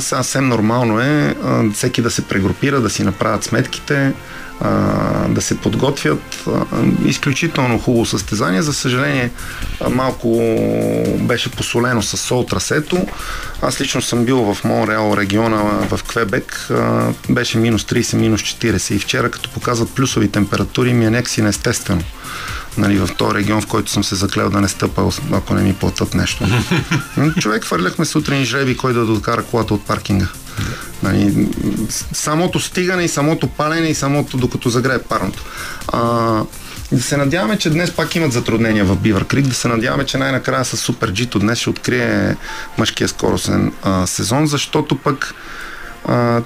Съвсем нормално е всеки да се прегрупира, да си направят сметките, да се подготвят. Изключително хубаво състезание. За съжаление, малко беше посолено с сол трасето. Аз лично съм бил в Монреал региона в Квебек. Беше минус 30, минус 40. И вчера, като показват плюсови температури, ми е някакси неестествено. Нали, в този регион, в който съм се заклел да не стъпа, ако не ми платят нещо. Човек, хвърляхме сутрин жреби, кой да докара колата от паркинга. Нали, самото стигане и самото палене и самото докато загрее парното. Да се надяваме, че днес пак имат затруднения в Бивър Крик, да се надяваме, че най-накрая с Супер Джито днес ще открие мъжкия скоростен сезон, защото пък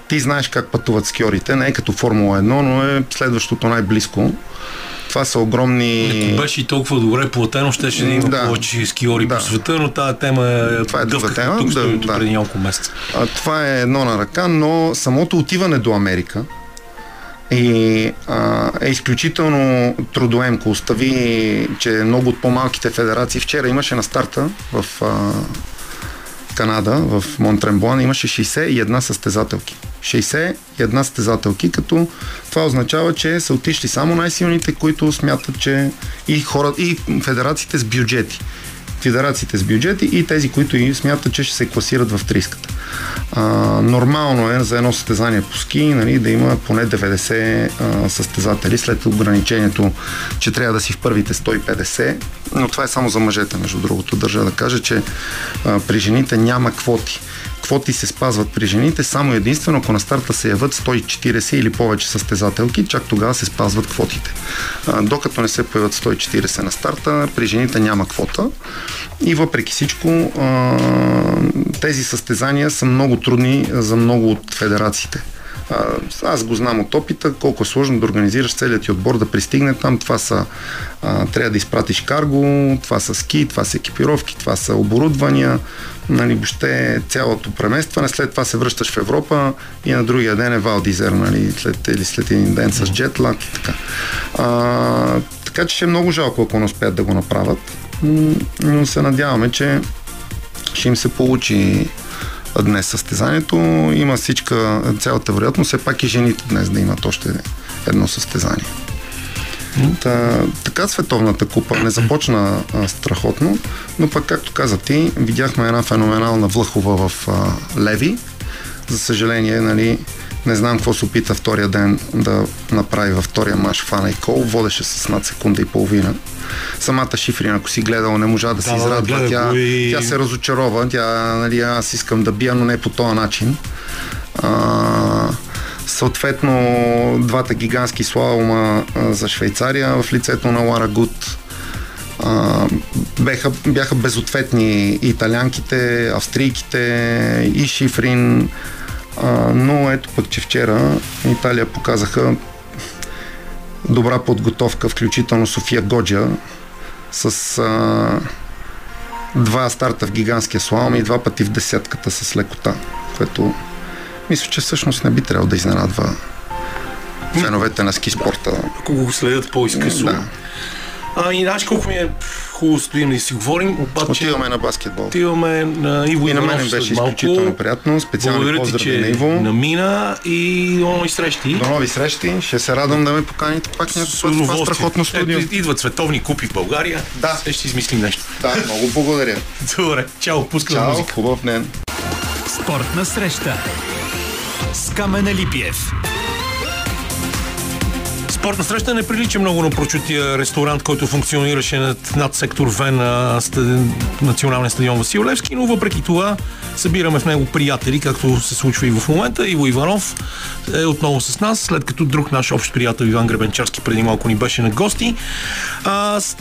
ти знаеш как пътуват скиорите, не е като Формула 1, но е следващото най-близко. Това са огромни... Ако беше и толкова добре платено, ще има повече скиори по света, но тази тема е дъвка тук преди няколко месеца. Това е едно на ръка, но самото отиване до Америка е изключително трудоемко. Остави, че много от по-малките федерации... Вчера имаше на старта в Канада, в Монтремблан, имаше 61 състезателки. 61 състезателки, като това означава, че са отишли само най-силните, които смятат, че и федерациите с бюджети. Федерациите с бюджети и тези, които и смятат, че ще се класират в триската. Нормално е за едно състезание по ски, нали, да има поне 90 състезатели, след ограничението, че трябва да си в първите 150, но това е само за мъжете, между другото. Държа да кажа, че при жените няма квоти. Квоти се спазват при жените само единствено, ако на старта се яват 140 или повече състезателки, чак тогава се спазват квотите. Докато не се появят 140 на старта, при жените няма квота. И въпреки всичко, тези състезания са много трудни за много от федерациите. Аз го знам от опита, колко е сложно да организираш целият ти отбор да пристигне там. Това са, трябва да изпратиш карго, това са ски, това са екипировки, това са оборудвания, нали, въобще цялото преместване. След това се връщаш в Европа и на другия ден е Валдизер, нали, след един ден с джетлаг и така. Така че ще е много жалко, ако не успеят да го направят, но се надяваме, че ще им се получи днес състезанието. Има цялата вероятност, все пак и жените днес да имат още едно състезание. Така световната купа не започна страхотно, но пък, както каза ти, видяхме една феноменална Влъхова в Леви. За съжаление, нали, Не знам какво се опита втория ден да направи във втория мач Фана и Кол. Водеше с над секунда и половина. Самата Шифрин, ако си гледал, не можа да се израдва. Да, тя се разочарова. Тя, нали, аз искам да бия, но не по този начин. Съответно, двата гигантски слалома за Швейцария в лицето на Лара Гут. Бяха безответни италианките, австрийките и Шифрин. Но ето пък, че вчера Италия показаха добра подготовка, включително София Годжа с два старта в гигантския слалом и два пъти в десятката с лекота, което мисля, че всъщност не би трябвало да изненадва феновете на ски спорта. Ако го следят по-изкъсно. Да. И знаеш колко ми е хубаво стоим и си говорим, обаче... Отиваме на баскетбол. Отиваме на Иво Иванов. И на мен беше изключително приятно. Специални поздрави на Иво. Намина и до нови срещи. До нови срещи. Ще се радвам да ме поканите пак някакво път това страхотно студио. Ето, идват световни купи в България. Да. Ще си измислим нещо. Да, много благодаря. Добре, чао, пускам музика. Чао, хубав ден. Спортна среща с Камен Алипиев. Спортна среща не прилича много на прочутия ресторант, който функционираше над сектор В на Националния стадион Васил Левски, но въпреки това събираме в него приятели, както се случва и в момента. Иво Иванов е отново с нас, след като друг наш общ приятел Иван Гребенчарски преди малко ни беше на гости.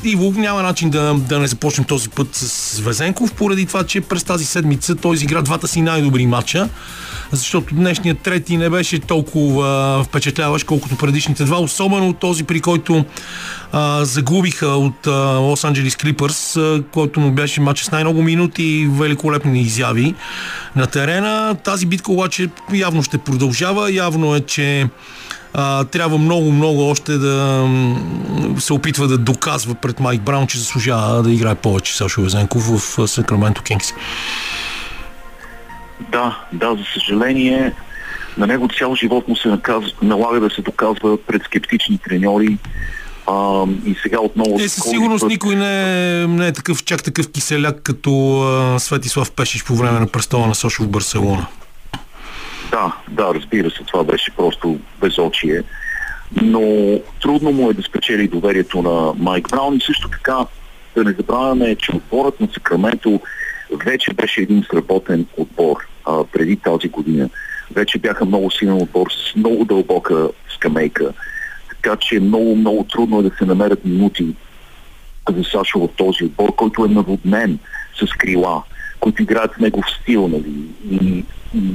Иво, няма начин да не започнем този път с Везенков, поради това, че през тази седмица той изигра двата си най-добри матча, защото днешният трети не беше толкова впечатляващ, колкото предишните два, особено този, при който загубиха от Лос Анджелис Клипърс, който му беше матч с най-много минути, великолепни изяви на терена. Тази битка обаче явно ще продължава, явно е, че трябва много още да се опитва да доказва пред Майк Браун, че заслужава да играе повече Сашо Везенков в Сакраменто Кингс. Да, за съжаление на него цял живот му се налага да се доказва пред скептични треньори и сега отново... Със сигурност никой не е такъв, чак такъв киселяк като Светислав Пешич по време на престола на Сашо в Барселона. Да, разбира се, това беше просто безочие, но трудно му е да спечели доверието на Майк Браун и също така да не забравяме, че отборът на Сакраменто вече беше един сработен отбор преди тази година. Вече бяха много силен отбор с много дълбока скамейка. Така че много трудно е да се намерят минути за Сашо в този отбор, който е наводнен с крила, които играят с негов стил. Нали? И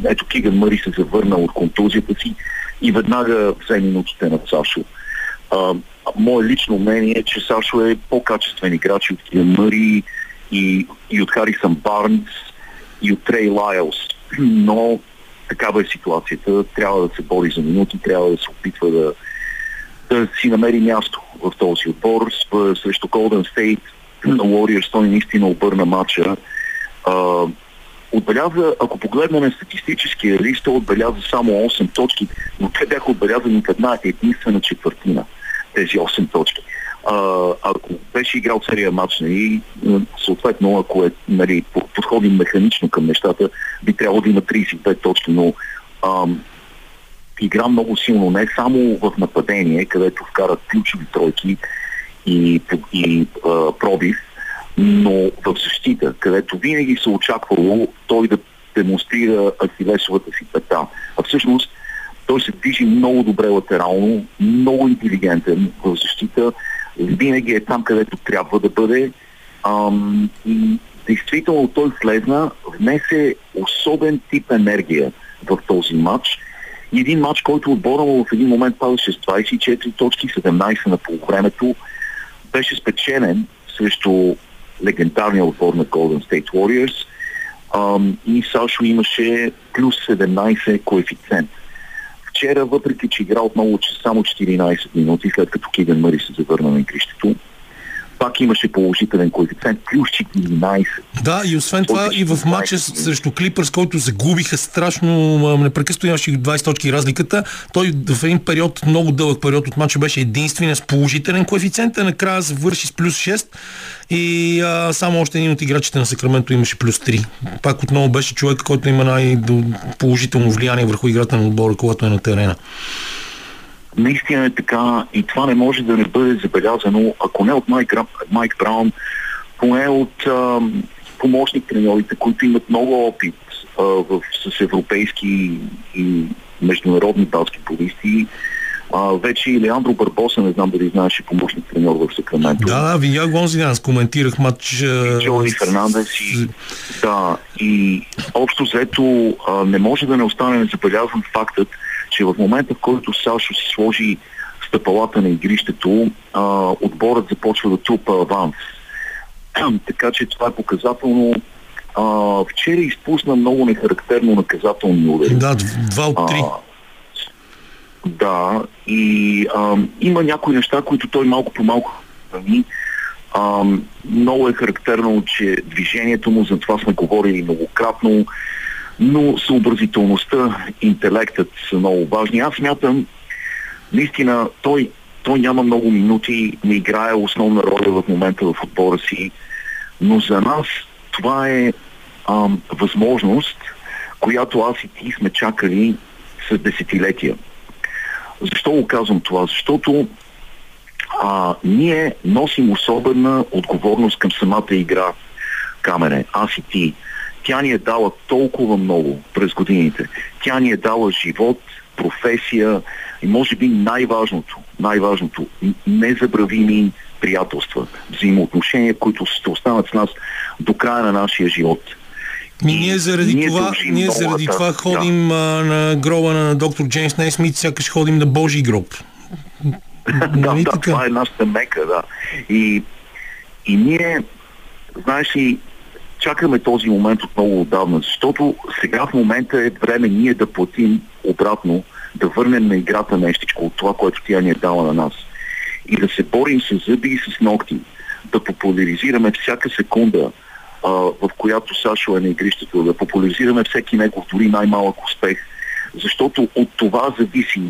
ето Киган Мъри се завърна от контузията си и веднага взе минутите на Сашо. Мое лично мнение е, че Сашо е по-качествен играч от Киган Мъри и от Харисън Барнс и от Трей Лайлс. Но такава е ситуацията. Трябва да се бори за минути, трябва да се опитва да си намери място в този отбор. Срещу Golden State на Warriors той наистина обърна матча. Отбеляза, ако погледнем статистическия лист, той отбеляза само 8 точки, но те бяха отбелязани в една единствена четвъртина, тези 8 точки. Ако беше играл целия матч, нали, съответно, ако е, нали, подходим механично към нещата, би трябвало да има 35 точки, но игра много силно, не само в нападение, където вкарат ключови тройки и пробив, но в защита, където винаги се очаквало той да демонстрира ахилесовата си пета. А всъщност той се движи много добре латерално, много интелигентен в защита, винаги е там, където трябва да бъде. И действително той слезна, внесе особен тип енергия в този матч. Един матч, който отбора му в един момент падаше с 24 точки, 17 на полувремето, беше спечелен срещу легендарния отбор на Golden State Warriors. И Сашо имаше плюс 17 коефициент. Вчера, въпреки че игра отново само 14 минути, след като Киган Мъри се завърна на игрището, пак имаше положителен коефициент, плюс 14. Да, и освен това и в матча срещу Клипърс, който загубиха страшно, непрекъснато имаше 20 точки разликата, той в един период, много дълъг период от матча беше единствен с положителен коефициент, а накрая завърши с плюс 6 и само още един от играчите на Сакраменто имаше плюс 3. Пак отново беше човек, който има най-положително влияние върху играта на отбора, когато е на терена. Наистина е така и това не може да не бъде забелязано, ако не от Майк Браун, поне от помощник треньорите, които имат много опит с европейски и международни баскетболисти. Вече и Леандро Барбоса, не знам дали знаеш, помощник треньор в Сакраменто. Да, видях го онзи ден, коментирах матч. Джони Фернандес и... Да, и общо взето не може да не остане незабелязан фактът, че в момента, в който Сашо си сложи стъпалата на игрището, отборът започва да трупа аванс. Така че това е показателно. Вчера изпусна много нехарактерно наказателни удари. Да, 2 от 3. Да, и има някои неща, които той малко по малко храни. Много е характерно, че движението му, за това сме говорили многократно, но съобразителността, интелектът са много важни. Аз смятам, наистина, той няма много минути, не играе основна роля в момента в отбора си, но за нас това е възможност, която аз и ти сме чакали с десетилетия. Защо го казвам това? Защото ние носим особена отговорност към самата игра, Камене, аз и ти. Тя ни е дала толкова много през годините. Тя ни е дала живот, професия и може би най-важното незабравими приятелства, взаимоотношения, които ще останат с нас до края на нашия живот. Ние заради това ходим на гроба на доктор Джеймс Нейсмит, сякаш ходим на Божий гроб. Да, това е нашата Мека, да. И ние, знаеш ли, чакаме този момент от много отдавна, защото сега в момента е време ние да платим обратно, да върнем на играта нещичко от това, което тя ни е дала на нас. И да се борим с зъби и с ногти, да популяризираме всяка секунда, в която Сашо е на игрището, да популяризираме всеки негов, дори най-малък успех, защото от това зависи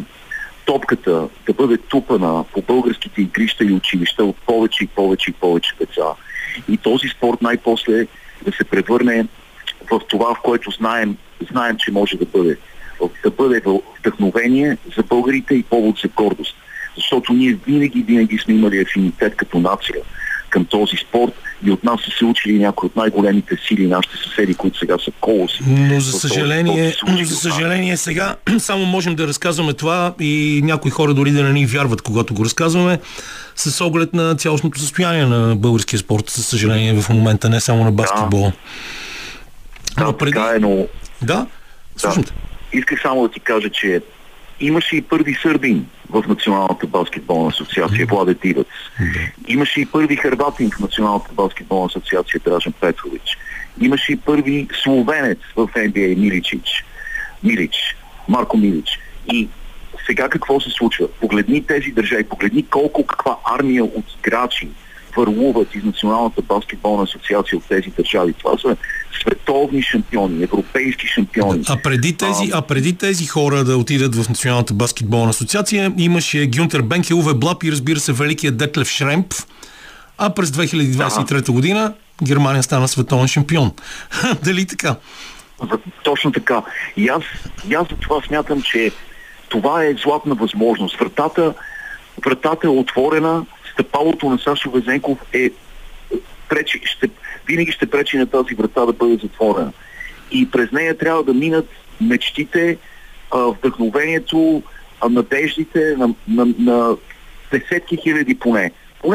топката да бъде тупана по българските игрища и училища от повече деца. И този спорт най-после да се превърне в това, в което знаем, че може да бъде. Да бъде вдъхновение за българите и повод за гордост. Защото ние винаги сме имали афинитет като нация към този спорт и от нас са се учили някои от най-големите сили, нашите съседи, които сега са колоси. Но за съжаление сега само можем да разказваме това и някои хора дори да не ни вярват, когато го разказваме, с оглед на цялостното състояние на българския спорт, за съжаление в момента, не само на баскетбола. Да, слушам те. Исках само да ти кажа, че имаше и първи сърбин в Националната баскетболна асоциация, Владе Дивец. Имаше и първи хърватин в Националната баскетболна асоциация, Дражан Петрович. Имаше и първи словенец в NBA, Марко Милич. И сега какво се случва? Погледни тези държави, погледни каква армия от играчи върлуват из Националната баскетболна асоциация от тези държави. Това са световни шампиони, европейски шампиони. А преди тези хора да отидат в Националната баскетболна асоциация, имаше Гюнтер Бенке, Уве Блап и, разбира се, великият Детлев Шремп. А през 2023 година Германия стана световен шампион. Дали така? Точно така. И аз за това смятам, че това е златна възможност. Вратата е отворена. Стъпалото на Сашо Везенков винаги ще пречи на тази врата да бъде затворена. И през нея трябва да минат мечтите, вдъхновението, надеждите на десетки хиляди поне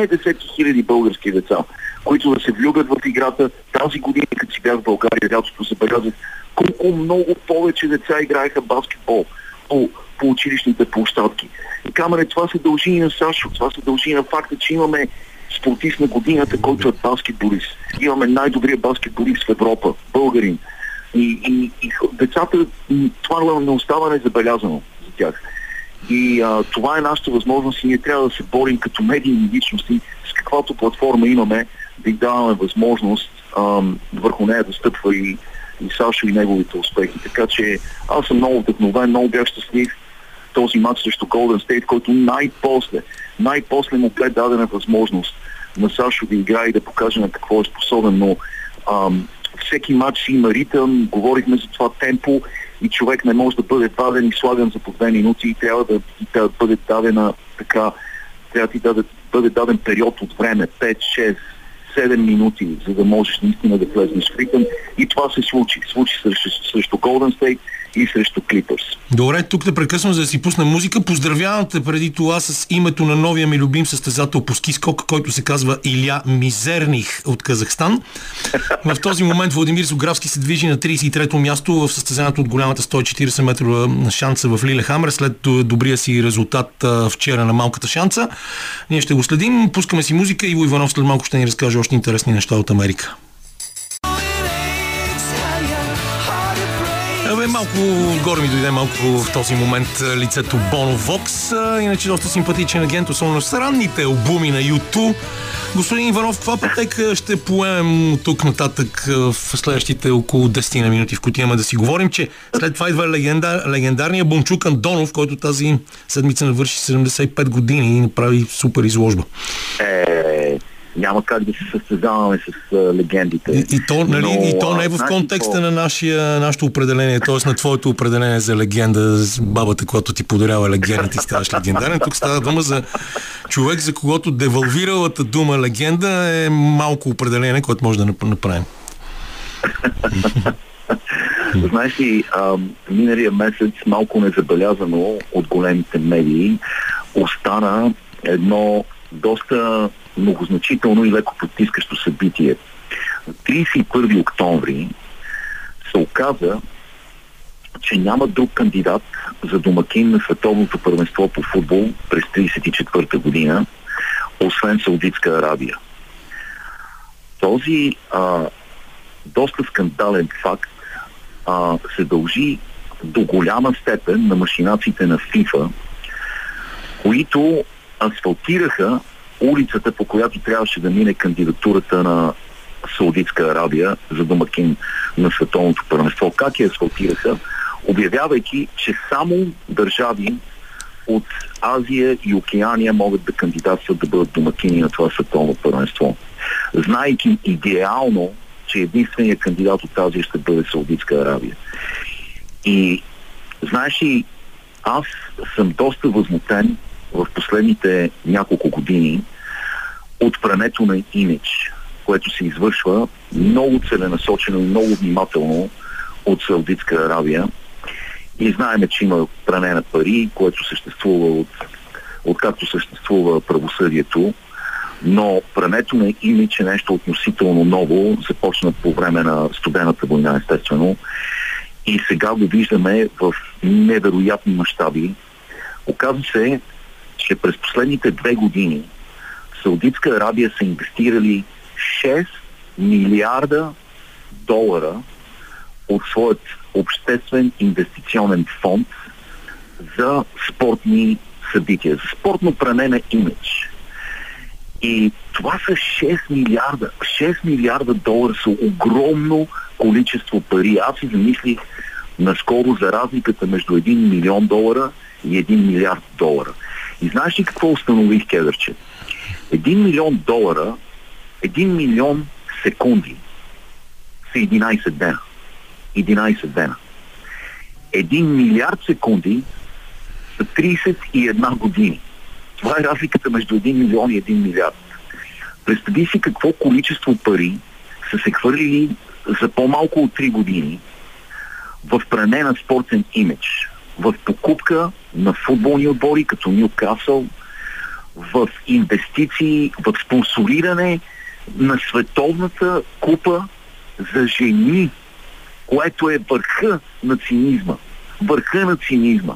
десетки хиляди български деца, които да се влюбят в играта. Тази година, като си бях в България, рядко забелязах колко много повече деца играеха баскетбол по училищните площадки. Камере, това се дължи и на Сашо, това се дължи и на факта, че имаме спортист на годината, който е баскетболист. Имаме най-добрия баскетболист в Европа, българин. И децата, това не остава незабелязано за тях. И това е нашата възможност и ние трябва да се борим като медийни личности, с каквато платформа имаме, да им даваме възможност върху нея да стъпва и Сашо и неговите успехи. Така че аз съм много вдъхновен, много бях щастлив този матч срещу Golden State, който най-после му бе дадена възможност на Сашо да играе и да покаже на какво е способен, но всеки матч има ритъм, говорихме за това темпо и човек не може да бъде ваден и слаган за по 2 минути и трябва да бъде дадена така, трябва да бъде даден период от време, 5, 6, 7 минути, за да можеш наистина да влезнеш в ритъм. И това се случи. Случи срещу Golden State и срещу Clippers. Добре, тук те прекъсвам, за да си пусна музика. Поздравявам те преди това с името на новия ми любим състезател по ски скок, който се казва Илия Мизерних от Казахстан. В този момент Владимир Согравски се движи на 33-то място в състезанието от голямата 140 метрова шанца в Лилехамер, след добрия си резултат вчера на малката шанца. Ние ще го следим. Пускаме си музика. Иво Иванов след малко ще ни разкаже още интересни неща от Америка. Малко отгоре ми дойде в този момент лицето Боно Вокс, иначе доста симпатичен агент, особено с ранните албуми на YouTube. Господин Иванов, това пътека ще поемем тук нататък в следващите около 10 минути, в които имаме да си говорим, че след това идва легендарния Бончук Андонов, който тази седмица навърши 75 години и направи супер изложба. Няма как да се състезаваме с легендите. И то не е в контекста на нашето определение, т.е. на твоето определение за легенда, с бабата, която ти подарява легенда, ти ставаш легендарен. Тук става дума за човек, за когото девалвиралата дума легенда е малко определение, което може да направим. Знаеш ли, миналия месец малко незабелязано от големите медии остана едно доста многозначително и леко потискащо събитие. 31 октомври се оказа, че няма друг кандидат за домакин на световното първенство по футбол през 34-та година, освен Саудитска Арабия. Този доста скандален факт се дължи до голяма степен на машинациите на FIFA, които асфалтираха улицата, по която трябваше да мине кандидатурата на Саудитска Арабия за домакин на световното първенство. Как я асфалтираха? Обявявайки, че само държави от Азия и Океания могат да кандидатстват да бъдат домакини на това световно първенство. Знайки идеално, че единственият кандидат от Азия ще бъде Саудитска Арабия. И знаеш ли, аз съм доста възмутен в последните няколко години от прането на имидж, което се извършва много целенасочено и много внимателно от Саудитска Аравия. И знаем, че има пране на пари, което съществува откакто съществува правосъдието, но прането на имидж е нещо относително ново, започна по време на студената война, естествено. И сега го виждаме в невероятни мащаби. Оказва се, че през последните 2 години Саудитска Арабия са инвестирали $6 милиарда от своят обществен инвестиционен фонд за спортни събития, за спортно пране на имидж. И това са $6 милиарда. $6 милиарда са огромно количество пари. Аз си замислих наскоро за разликата между $1 милион и $1 милиард. И знаеш ли какво установих, кедърче? $1 милион, 1 милион секунди са 11 дена. 11 дена. 1 милиард секунди са 31 години. Това е разликата между 1 милион и 1 милиард. Представи си какво количество пари са се хвърлили за по-малко от 3 години в пране на спортен имидж, в покупка на футболни отбори като Нюкасъл, в инвестиции, в спонсориране на световната купа за жени, което е върха на цинизма. Върха на цинизма.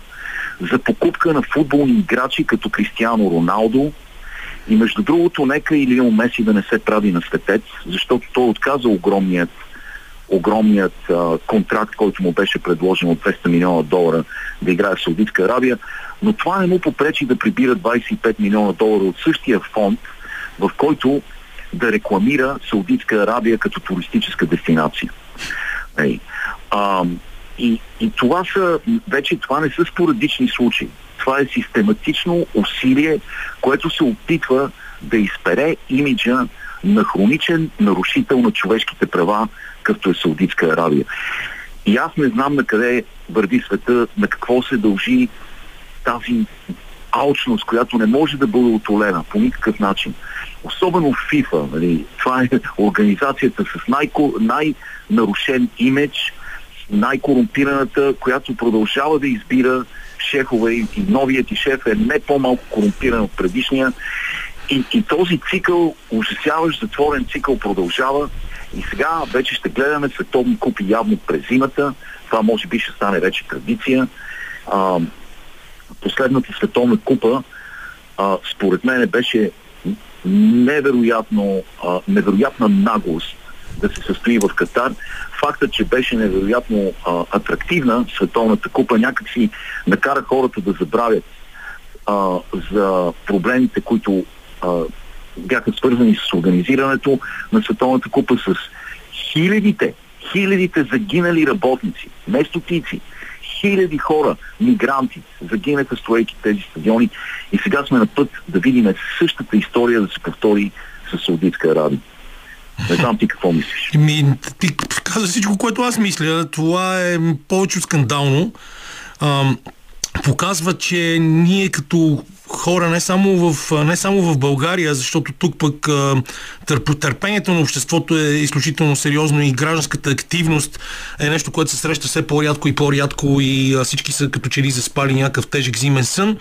За покупка на футболни играчи като Кристиано Роналдо и между другото нека и Лионел Меси да не се прави на светец, защото той отказа огромният огромният контракт, който му беше предложен от $200 милиона да играе в Саудитска Арабия, но това не му попречи да прибира $25 милиона от същия фонд, в който да рекламира Саудитска Арабия като туристическа дестинация. И това са, вече това не са спорадични случаи. Това е систематично усилие, което се опитва да изпере имиджа на хроничен нарушител на човешките права, като е Саудитска Арабия. И аз не знам на къде върви света, на какво се дължи тази алчност, която не може да бъде отолена по никакъв начин. Особено в FIFA, нали? Това е организацията с най-нарушен имидж, най-корумпираната, която продължава да избира шефове и новият ти шеф е не по-малко корумпиран от предишния. И този цикъл, ужасяващ затворен цикъл, продължава и сега вече ще гледаме световни купи явно през зимата. Това може би ще стане вече традиция. Последната световна купа според мен беше невероятна наглост да се състои в Катар. Фактът, че беше невероятно атрактивна световната купа, някакси накара хората да забравят за проблемите, които бяха свързани с организирането на световната купа, с хилядите загинали работници, не стотици, хиляди хора, мигранти, загинаха строейки тези стадиони и сега сме на път да видим същата история да се повтори със Саудитска Арабия. Не знам ти какво мислиш. Ти каза всичко, което аз мисля. Това е повече скандално. Показва, че ние като хора не само в България, защото тук пък търпението на обществото е изключително сериозно и гражданската активност е нещо, което се среща все по-рядко и по-рядко и всички са като че ли заспали някакъв тежък зимен сън,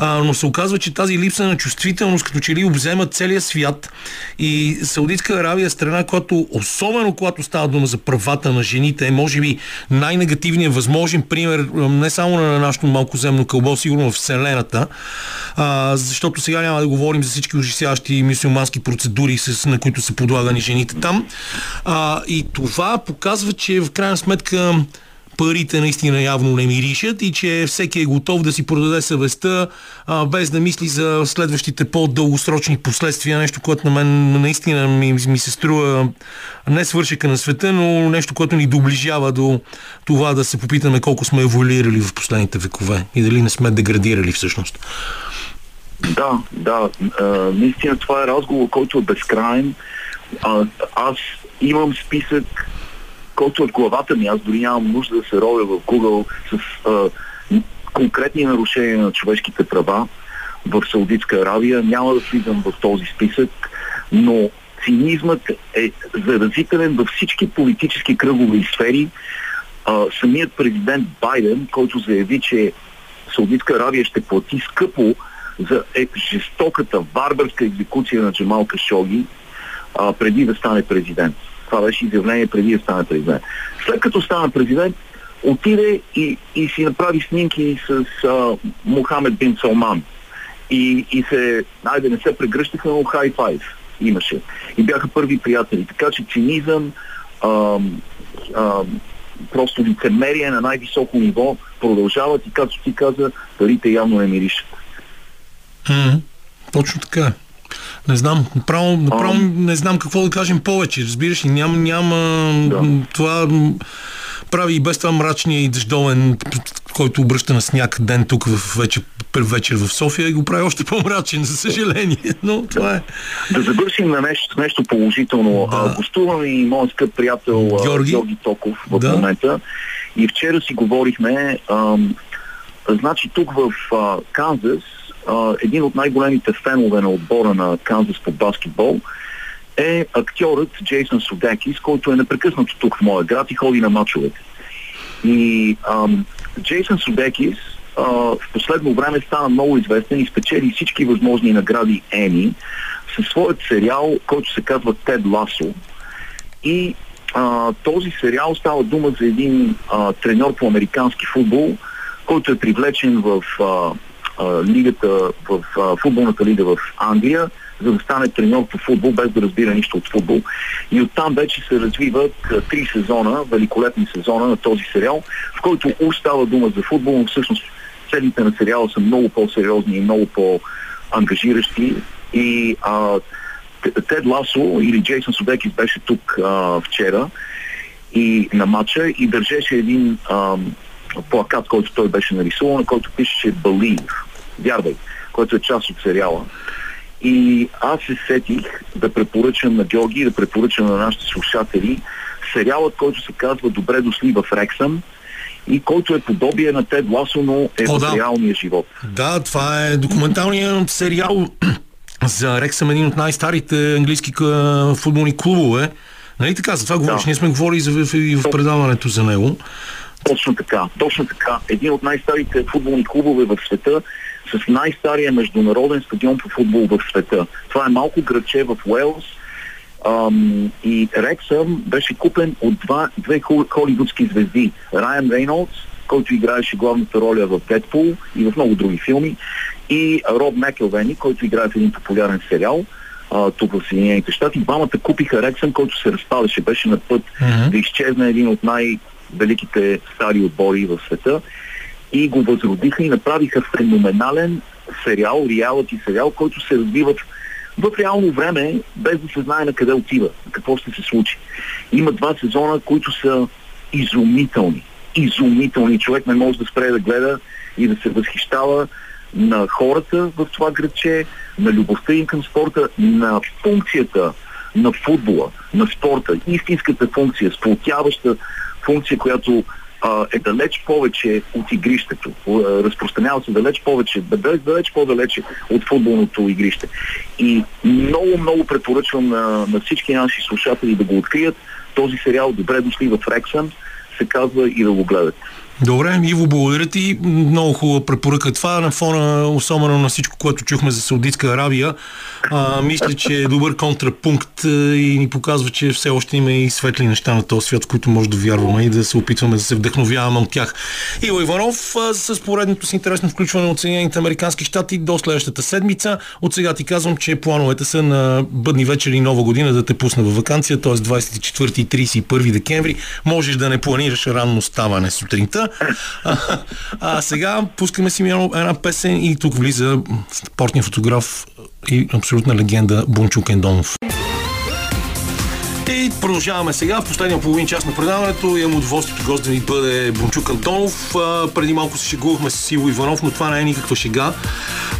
но се оказва, че тази липса на чувствителност като че ли обзема целия свят и Саудитска Аравия е страна, която особено когато става дума за правата на жените е може би най-негативният възможен пример не само на нашето малкоземно кълбо, сигурно в Вселената. Защото сега няма да говорим за всички ужасяващи мюсюлмански процедури, на които са подлагани жените там. И това показва, че в крайна сметка парите наистина явно не миришат и че всеки е готов да си продаде съвестта, без да мисли за следващите по-дългосрочни последствия. Нещо, което на мен наистина ми се струва не свършека на света, но нещо, което ни доближава до това да се попитаме колко сме еволюирали в последните векове и дали не сме деградирали всъщност. Да. Наистина това е разговор, който е безкрайен. Аз имам списък, който от главата ми, аз дори нямам нужда да се ровя в Google с конкретни нарушения на човешките права в Саудитска Аравия. Няма да слизам в този списък, но цинизмът е заразителен във всички политически кръгове и сфери. Самият президент Байден, който заяви, че Саудитска Аравия ще плати скъпо за жестоката, варварска екзекуция на Джамал Кашоги преди да стане президент. Това беше изявление преди да стане президент. След като стана президент, отиде и си направи снимки с Мохамед бин Салман. И се, да не се прегръщаха, но хай-файв имаше. И бяха първи приятели. Така че цинизъм, просто лицемерие на най-високо ниво продължават и както ти каза, парите явно не миришат. Точно така. Не знам, направо не знам какво да кажем повече, разбираш ли, няма да. Това прави и без това мрачния и дъждовен, който обръща на сняг ден тук вечер в София и го прави още по-мрачен, за съжаление, но това е. Да завършим на нещо положително. Гостувам и моят скъп приятел Георги Токов в момента и вчера си говорихме, значи тук в Канзас, един от най-големите фенове на отбора на Канзас по баскетбол е актьорът Джейсън Судекис, който е непрекъснато тук в моя град и ходи на мачовете. И Джейсън Судекис в последно време стана много известен и спечели всички възможни награди Еми със своят сериал, който се казва Тед Ласо. И този сериал става дума за един треньор по американски футбол, който е привлечен в футболната лига в Англия, за да стане треньор по футбол, без да разбира нищо от футбол. И оттам вече се развиват 3 сезона, великолепни сезона на този сериал, в който уж става дума за футбол, но всъщност целите на сериала са много по-сериозни и много по-ангажиращи. И Тед Ласо или Джейсън Судекис беше тук вчера и на матча и държеше един плакат, който той беше нарисуван, който пише Believe, вярвай, който е част от сериала. И аз се сетих да препоръчам на Георги, да препоръчам на нашите слушатели сериалът, който се казва Добре дошли в Рексъм и който е подобие на Тед Ласо, но е в реалния живот. Да, това е документалният сериал за Рексъм, един от най-старите английски футболни клубове. Нали така, за това говориш? Да. Ние сме говорили и в предаването за него. Точно така, точно така. Един от най-старите футболни клубове в света, с най-стария международен стадион по футбол в света. Това е малко градче в Уелс и Рексъм беше купен от две холивудски звезди. Райан Рейнолдс, който играеше главната роля в Дедпул и в много други филми, и Роб Макелвени, който играе в един популярен сериал тук в Съединените щати. Двамата купиха Рексъм, който се разпадаше, беше на път да изчезне един от най-великите стари отбори в света. И го възродиха и направиха феноменален сериал, реалити сериал, който се развива в реално време, без да се знае на къде отива, какво ще се случи. Има 2 сезона, които са изумителни. Изумителни. Човек не може да спре да гледа и да се възхищава на хората в това градче, на любовта им към спорта, на функцията на футбола, на спорта. Истинската функция, сплотяваща функция, която е далеч повече от игрището. Разпространява се далеч повече, далеч по-далече от футболното игрище. И много, много препоръчвам на всички наши слушатели да го открият. Този сериал Добре дошли в Рексъм се казва и да го гледат. Добре, Иво, благодаря ти. Много хубава препоръка. Това на фона, особено на всичко, което чухме за Саудитска Аравия, мисля, че е добър контрапункт и ни показва, че все още има и светли неща на този свят, в които може да вярваме и да се опитваме да се вдъхновяваме от тях. Иво Иванов, с поредното си интересно включване от Съединените американски щати до следващата седмица. От сега ти казвам, че плановете са на бъдни вечери Нова година да те пусна във ваканция, т.е. 24 и 31 декември. Можеш да не планираш ранно ставане сутринта. А сега пускаме си една песен и тук влиза спортния фотограф и абсолютна легенда Бончук Андонов. И продължаваме сега в последния половин час на предаването. Имам удоволствието гост да ни бъде Бончук Андонов. Преди малко се шегувахме с Иво Иванов, но това не е никаква шега.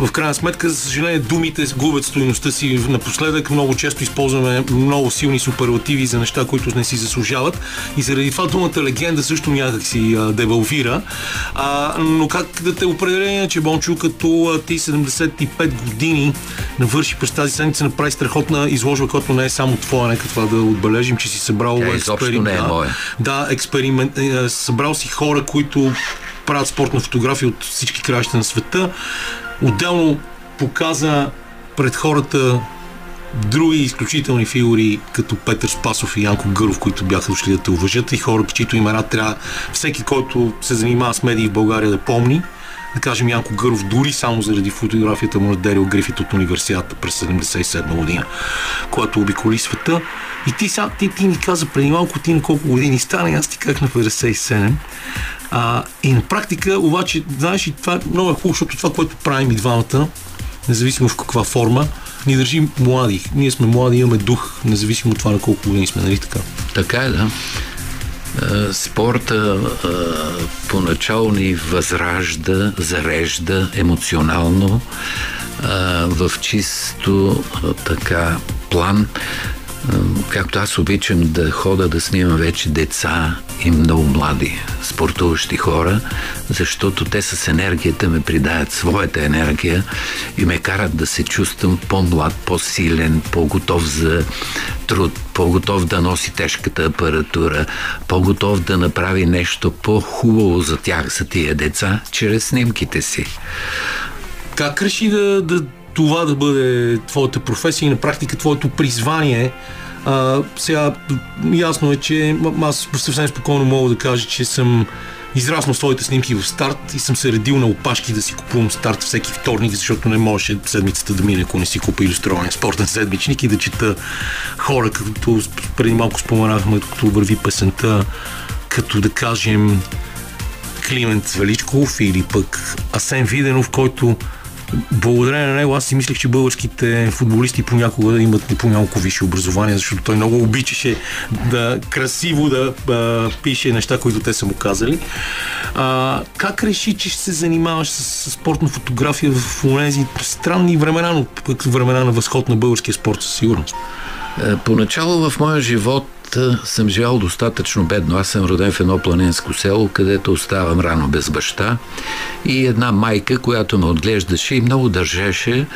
В крайна сметка, за съжаление, думите губят стойността си напоследък. Много често използваме много силни суперлативи за неща, които не си заслужават. И заради това думата легенда също някак си девалвира. Но как да те определя, че Бончук, като ти 75 години навърши през тази седмица, направи страхотна изложба, която не е само твоя, нека това да отбележим, че си събрал експеримент. Събрал си хора, които правят спортна фотография от всички краища на света. Отделно показа пред хората други изключителни фигури, като Петър Спасов и Янко Гъров, които бяха дошли да те уважат, и хора, чието имена трябва всеки, който се занимава с медии в България, да помни. Да кажем Янко Гъров, дори само заради фотографията му на Дерил Грифит от универсиадата през 1977 година, която обиколи света. И ти ни каза преди малко, ти на колко години стана, аз ти казах на 57. И на практика, обаче, знаеш, и това много е хубаво, защото това, което правим и двамата, независимо в каква форма, ни държим млади. Ние сме млади, имаме дух, независимо от това на колко години сме, нали така? Така е, да. Спорта поначало ни възражда, зарежда емоционално в чисто така план. Както аз обичам да хода да снимам вече деца и много млади спортуващи хора, защото те с енергията ме придават своята енергия и ме карат да се чувствам по-млад, по-силен, по-готов за труд, по-готов да носи тежката апаратура, по-готов да направи нещо по-хубаво за тях, за тия деца, чрез снимките си. Как реши да това да бъде твоята професия и на практика твоето призвание? Сега ясно е, че аз съвсем спокойно мога да кажа, че съм израснал своите снимки в Старт и съм се редил на опашки да си купувам Старт всеки вторник, защото не можеше седмицата да мине, ако не си купа Илюстрирован спортен седмичник и да чета хора, като преди малко споменахме, като върви песента, като да кажем Климент Величков или пък Асен Виденов, който благодарение на него аз си мислех, че българските футболисти понякога имат не по няколко висше образование, защото той много обичаше да красиво да пише неща, които те са му казали. Как реши, че ще се занимаваш с спортна фотография в тези странни времена, но пък времена на възход на българския спорт със сигурност? Поначало в моя живот съм живял достатъчно бедно. Аз съм роден в едно планинско село, където оставам рано без баща и една майка, която ме отглеждаше и много държеше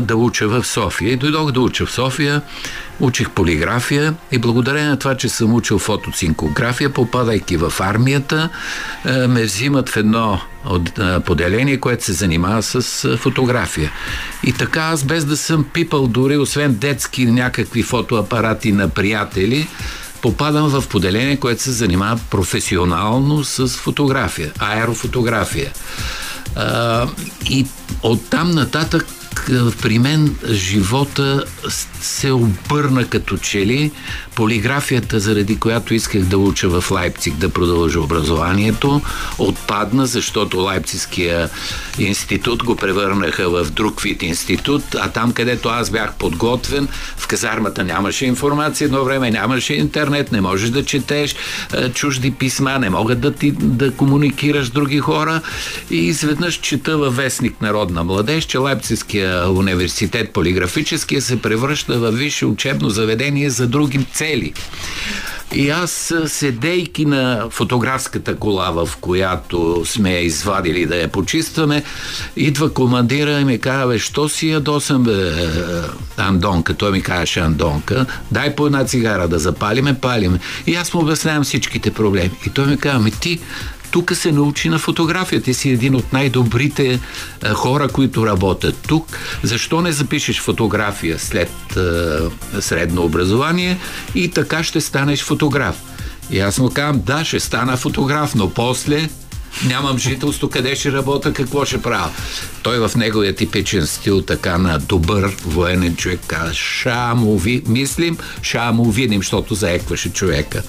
да уча в София. И дойдох да уча в София, учих полиграфия и благодарение на това, че съм учил фотоцинкография, попадайки в армията, ме взимат в едно поделение, което се занимава с фотография. И така аз, без да съм пипал дори, освен детски някакви фотоапарати на приятели, попадам в поделение, което се занимава професионално с фотография, аерофотография. И оттам нататък при мен живота се обърна като че ли. Полиграфията, заради която исках да уча в Лайпциг, да продължа образованието, отпадна, защото Лайпцигския институт го превърнаха в друг вид институт, а там, където аз бях подготвен, в казармата нямаше информация, едно време нямаше интернет, не можеш да четеш чужди писма, не могат да комуникираш с други хора. И изведнъж чета във вестник Народна младеж, че Лайпцигския университет полиграфическия се превръща във висше учебно заведение за други цели. И аз, седейки на фотографската кола, в която сме я извадили да я почистваме, идва командира и ми казва: бе, що си ядосам, бе, Андонка? Той ми казваше Андонка. Дай по една цигара да запалиме, палиме. И аз му обяснявам всичките проблеми. И той ми казва: ти тук се научи на фотография. Ти си един от най-добрите хора, които работят тук. Защо не запишеш фотография след средно образование и така ще станеш фотограф? И аз му казвам: да, ще стана фотограф, но после нямам жителство, къде ще работя, какво ще правя? Той в неговия типичен стил, така на добър военен човек, каза: ша му видим, защото заекваше човека.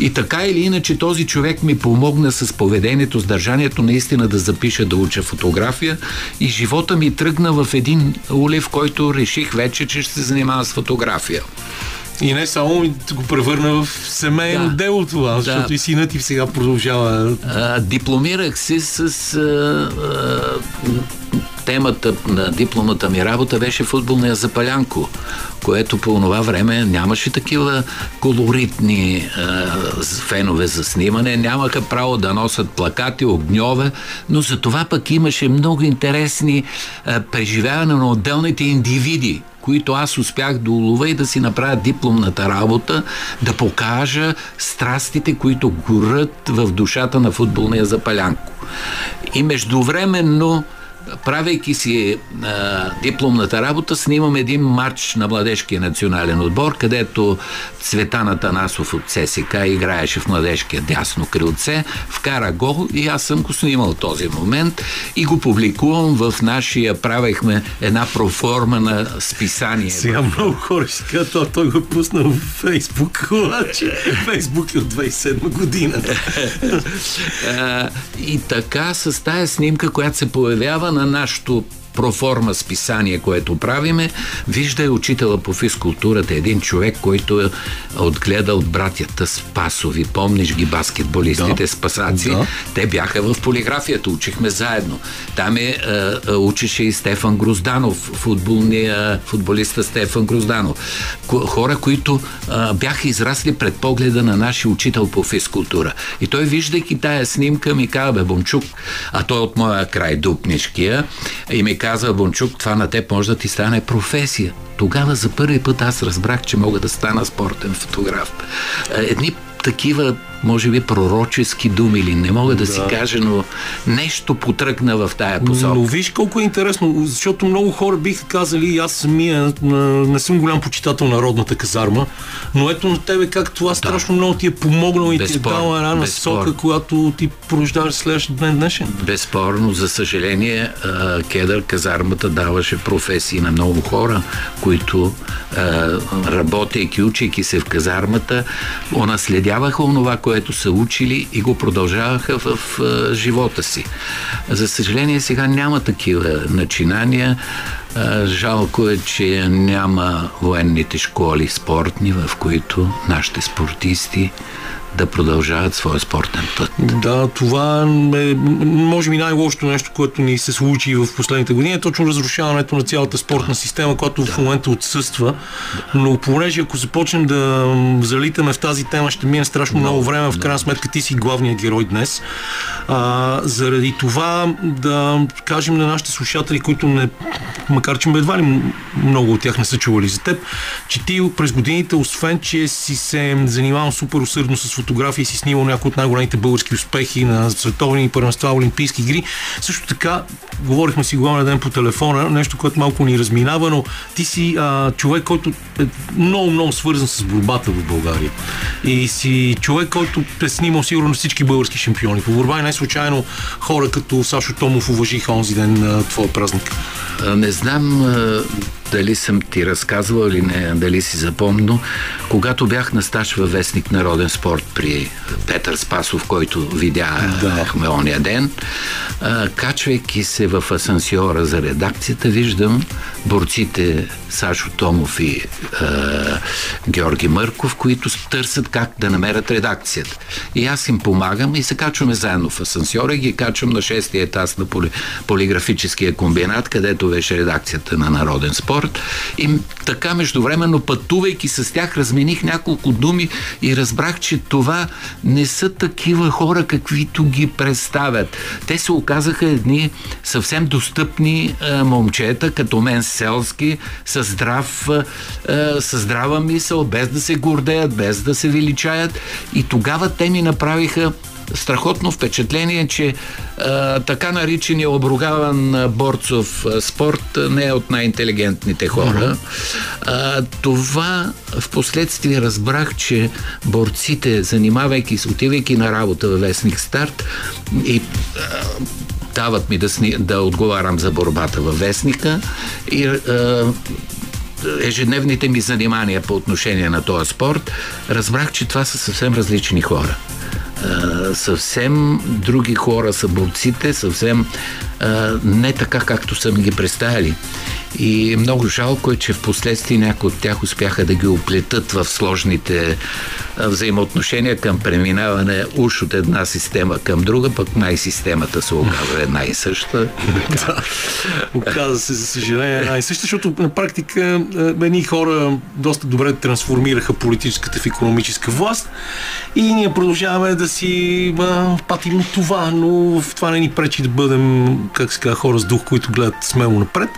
И така или иначе този човек ми помогна с поведението, с държанието наистина да запиша, да уча фотография, и живота ми тръгна в един улев, който реших вече, че ще се занимавам с фотография. И не само, ми го превърна в семейно дело това, защото и синът и сега продължава. Дипломирах се с темата на дипломата ми работа беше футболния запалянко, което по това време нямаше такива колоритни фенове за снимане, нямаха право да носят плакати, огньове, но за това пък имаше много интересни преживявания на отделните индивиди, които аз успях да улова и да си направя дипломната работа, да покажа страстите, които горят в душата на футболния запалянко. И междувременно, правейки си дипломната работа, снимам един матч на младежкия национален отбор, където Цветан Атанасов от ЦСКА играеше в младежкия дясно крилце, вкара гол и аз съм го снимал този момент и го публикувам в нашия, правихме една проформа на списание. Сега много хора ще казват: той го пуснал в Фейсбук, обаче Фейсбук е от 27 година. И така с тая снимка, която се появява на нашото проформа списание, което правиме, вижда учителя по физкултурата, един човек, който е отгледал братята Спасови. Помниш ги баскетболистите, спасаци? Да. Те бяха в полиграфията, учихме заедно. Там учеше и Стефан Грузданов, футболиста Стефан Грузданов. Хора, които бяха израсли пред погледа на нашия учител по физкултура. И той, виждайки тая снимка, ми казва: бе, Бончук, а той от моя край, Дупнишкия, и ми казва: Бончук, това на теб може да ти стане професия. Тогава за първи път аз разбрах, че мога да стана спортен фотограф. Едни такива може би пророчески думи или не мога да си кажа, но нещо потръгна в тая посока. Но виж колко е интересно, защото много хора биха казали, аз самия не съм голям почитател на родната казарма, но ето на тебе как това страшно много ти е помогнал и ти е дала една насока, която ти прождаш следващия ден днешен. Безспорно, за съжаление, кедър казармата даваше професии на много хора, които работейки, учейки се в казармата, унаследяваха онова, което са учили и го продължаваха в живота си. За съжаление, сега няма такива начинания. Жалко е, че няма военните школи спортни, в които нашите спортисти да продължават своя спортен път. Да, това е може би най-лошото нещо, което ни се случи в последните години, е точно разрушаването на цялата спортна система, която в момента отсъства. Но понеже ако започнем да залитаме в тази тема, ще мине страшно много време. В крайна сметка ти си главният герой днес. Заради това да кажем на нашите слушатели, които не, макар че едва ли много от тях не са чували за теб, че ти през годините, освен че си се занимавал супер усърдно с фотографии, си снимал някои от най-големите български успехи на световни първенства, олимпийски игри. Също така, говорихме си главния ден по телефона, нещо, което малко ни разминава, но ти си човек, който е много-много свързан с борбата в България. И си човек, който е снимал сигурно всички български шампиони по борба и не случайно хора като Сашо Томов уважиха онзи ден на твоя празник. Не знам дали съм ти разказвал или не, дали си запомнил. Когато бях на стаж във вестник Народен спорт при Петър Спасов, който видяхме ония ден, качвайки се в асансьора за редакцията, виждам борците Сашо Томов и Георги Мърков, които търсят как да намерят редакцията. И аз им помагам и се качваме заедно в асансьора и ги качвам на 6-ти етаж на полиграфическия комбинат, където беше редакцията на Народен спорт. И така междувременно, пътувайки с тях, размених няколко думи и разбрах, че това не са такива хора, каквито ги представят. Те се оказаха едни съвсем достъпни момчета, като мен селски, със здрава мисъл, без да се гордеят, без да се величаят. И тогава те ми направиха страхотно впечатление, че така наричания обругаван борцов спорт не е от най-интелигентните хора. Това в последствие разбрах, че борците, занимавайки се, отивайки на работа във вестник Старт и дават ми да отговарям за борбата във вестника и ежедневните ми занимания по отношение на този спорт, разбрах, че това са съвсем различни хора. Съвсем други хора са борците, съвсем не така, както са ми ги представили. И много жалко е, че в последствие някои от тях успяха да ги оплетат в сложните взаимоотношения към преминаване уж от една система към друга, пък най-системата се оказва една и съща. Да, оказва се, за съжаление, една и съща, защото на практика едни хора доста добре трансформираха политическата в икономическа власт и ние продължаваме да си патим от това, но в това не ни пречи да бъдем, как се казва, хора с дух, които гледат смело напред.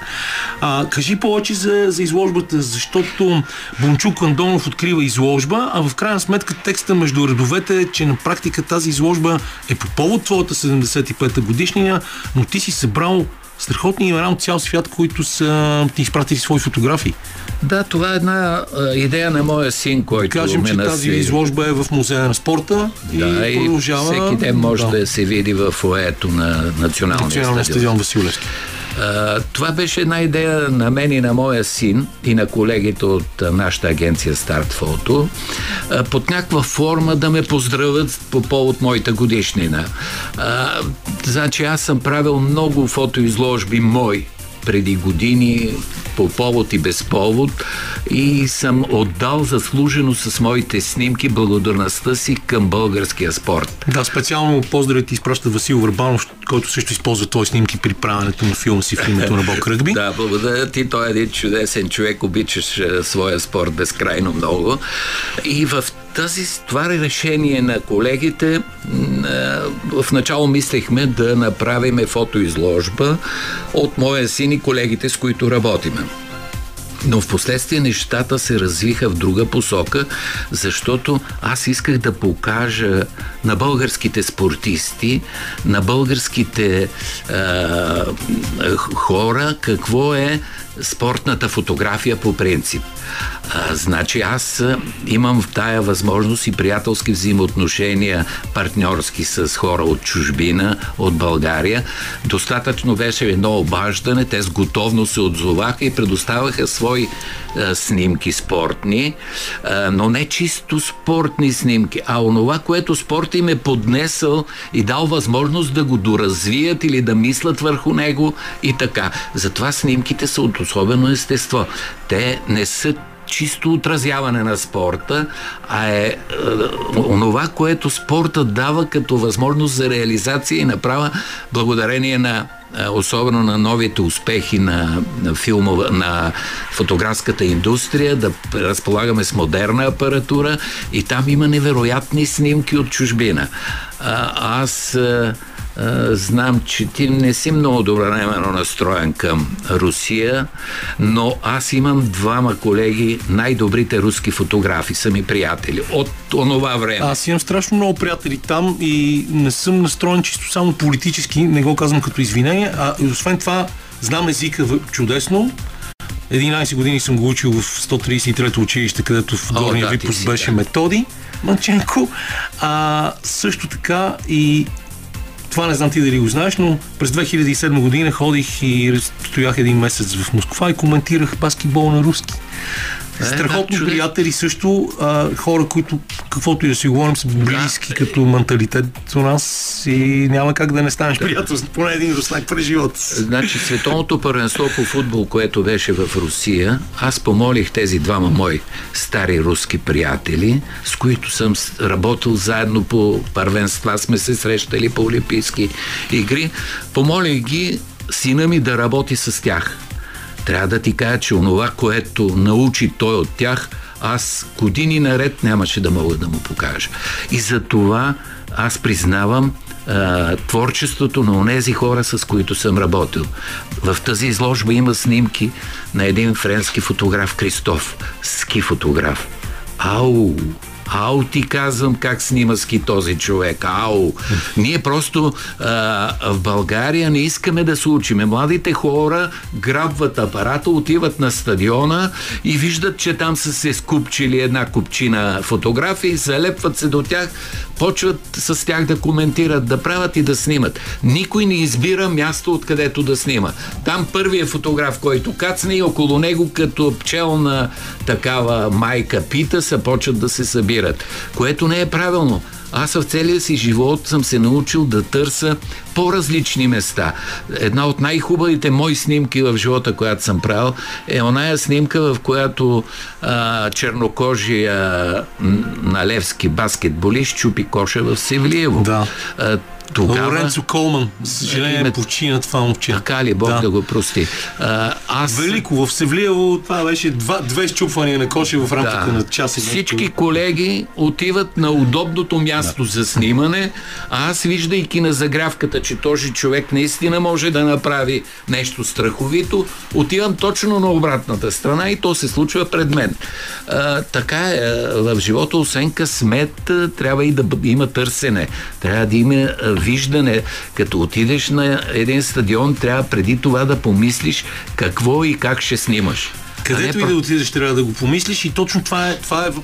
Кажи повече за изложбата, защото Бончук Андонов открива изложба, а в крайна сметка текста между редовете е, че на практика тази изложба е по повод твоята 75-та годишнина, но ти си събрал страхотни имена от цял свят, които са ти изпратили свои фотографии. Да, това е една идея на моя син, който кажем, че тази изложба е в музея на спорта и продължава. Всеки ден може да се види в фоайето на Националния стадион Васил Левски. Това беше една идея на мен и на моя син и на колегите от нашата агенция Старт Фото, под някаква форма да ме поздравят по повод моята годишнина. Значи аз съм правил много фотоизложби мои преди години, по повод и без повод, и съм отдал заслужено с моите снимки благодарността си към българския спорт. Да, специално поздрави ти изпраща Васил Върбанов, който също използва твои снимки при правенето на филма си в името на Бог Ръгби. Да, благодаря ти, той е един чудесен човек, обичаш своя спорт безкрайно много. И в това решение на колегите в начало мислехме да направим фотоизложба от моя син и колегите, с които работим. Но в последствие нещата се развиха в друга посока, защото аз исках да покажа на българските спортисти, на българските хора, какво е спортната фотография по принцип. Значи аз имам в тая възможност и приятелски взаимоотношения, партньорски с хора от чужбина, от България. Достатъчно беше едно обаждане, те с готовност се отзоваха и предоставяха свои снимки спортни, но не чисто спортни снимки, а онова, което спорт им е поднесъл и дал възможност да го доразвият или да мислят върху него и така. Затова снимките са от особено естество. Те не са чисто отразяване на спорта, а е онова, което спорта дава като възможност за реализация и направа благодарение на особено на новите успехи на фотографската индустрия, да разполагаме с модерна апаратура и там има невероятни снимки от чужбина. Знам, че ти не си много добронамерено настроен към Русия, но аз имам двама колеги, най-добрите руски фотографи, са ми приятели от онова време. Аз имам страшно много приятели там и не съм настроен чисто само политически, не го казвам като извинение, а и освен това знам езика чудесно. 11 години съм го учил в 133-то училище, където в горния випуск беше Методи Манченко. Също така и това не знам ти дали го знаеш, но през 2007 година ходих и стоях един месец в Москва и коментирах баскетбол на руски. Страхотно приятели също, хора, които каквото и да си говорим са близки като менталитет у нас и няма как да не станеш приятел с поне един руснак през живота. Значи световното първенство по футбол, което беше в Русия, аз помолих тези двама мои стари руски приятели, с които съм работил заедно по първенства, сме се срещали по олимпийски игри, помолих ги сина ми да работи с тях. Трябва да ти кажа, че онова, което научи той от тях, аз години наред нямаше да мога да му покажа. И за това аз признавам творчеството на онези хора, с които съм работил. В тази изложба има снимки на един френски фотограф Кристоф, ски фотограф. Ау, ти казвам как снима ски този човек. Ау! Ние просто в България не искаме да се учиме. Младите хора грабват апарата, отиват на стадиона и виждат, че там са се скупчили една купчина фотографии, залепват се до тях, почват с тях да коментират, да правят и да снимат. Никой не избира място, откъдето да снима. Там първият фотограф, който кацне и около него като пчелна такава майка пита, се почват да се събират. Което не е правилно. Аз в целия си живот съм се научил да търся по-различни места. Една от най-хубавите мои снимки в живота, която съм правил, е оная снимка, в която чернокожия налевски баскетболист чупи коша в Севлиево. Да. Тогава... Лоренцо Колман, съжаление, почина това момче. Така ли, Бог да го прости. Велико, в Севлиево това беше две счупвания на коши в рамките на час. Всички колеги отиват на удобното място за снимане, а аз, виждайки на загрявката, че този човек наистина може да направи нещо страховито, отивам точно на обратната страна и то се случва пред мен. Така е в живота, освен късмет, трябва и да има търсене. Трябва да има виждане. Като отидеш на един стадион, трябва преди това да помислиш какво и как ще снимаш. Където и да отидеш, трябва да го помислиш и точно това е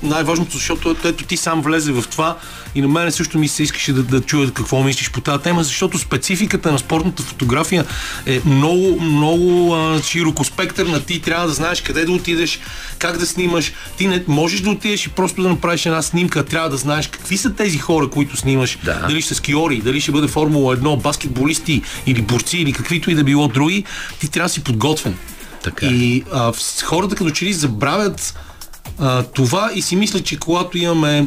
най-важното, защото ето ти сам влезе в това и на мен също ми се искаше да чуя какво мислиш по тази тема, защото спецификата на спортната фотография е много широкоспектърна. Ти трябва да знаеш къде да отидеш, как да снимаш. Ти не можеш да отидеш и просто да направиш една снимка. Трябва да знаеш какви са тези хора, които снимаш. Да. Дали ще са скиори, дали ще бъде Формула 1, баскетболисти или борци или каквито и да било други. Ти трябва да си подготвен. Така. И хората като че ли забравят това и си мислят, че когато имаме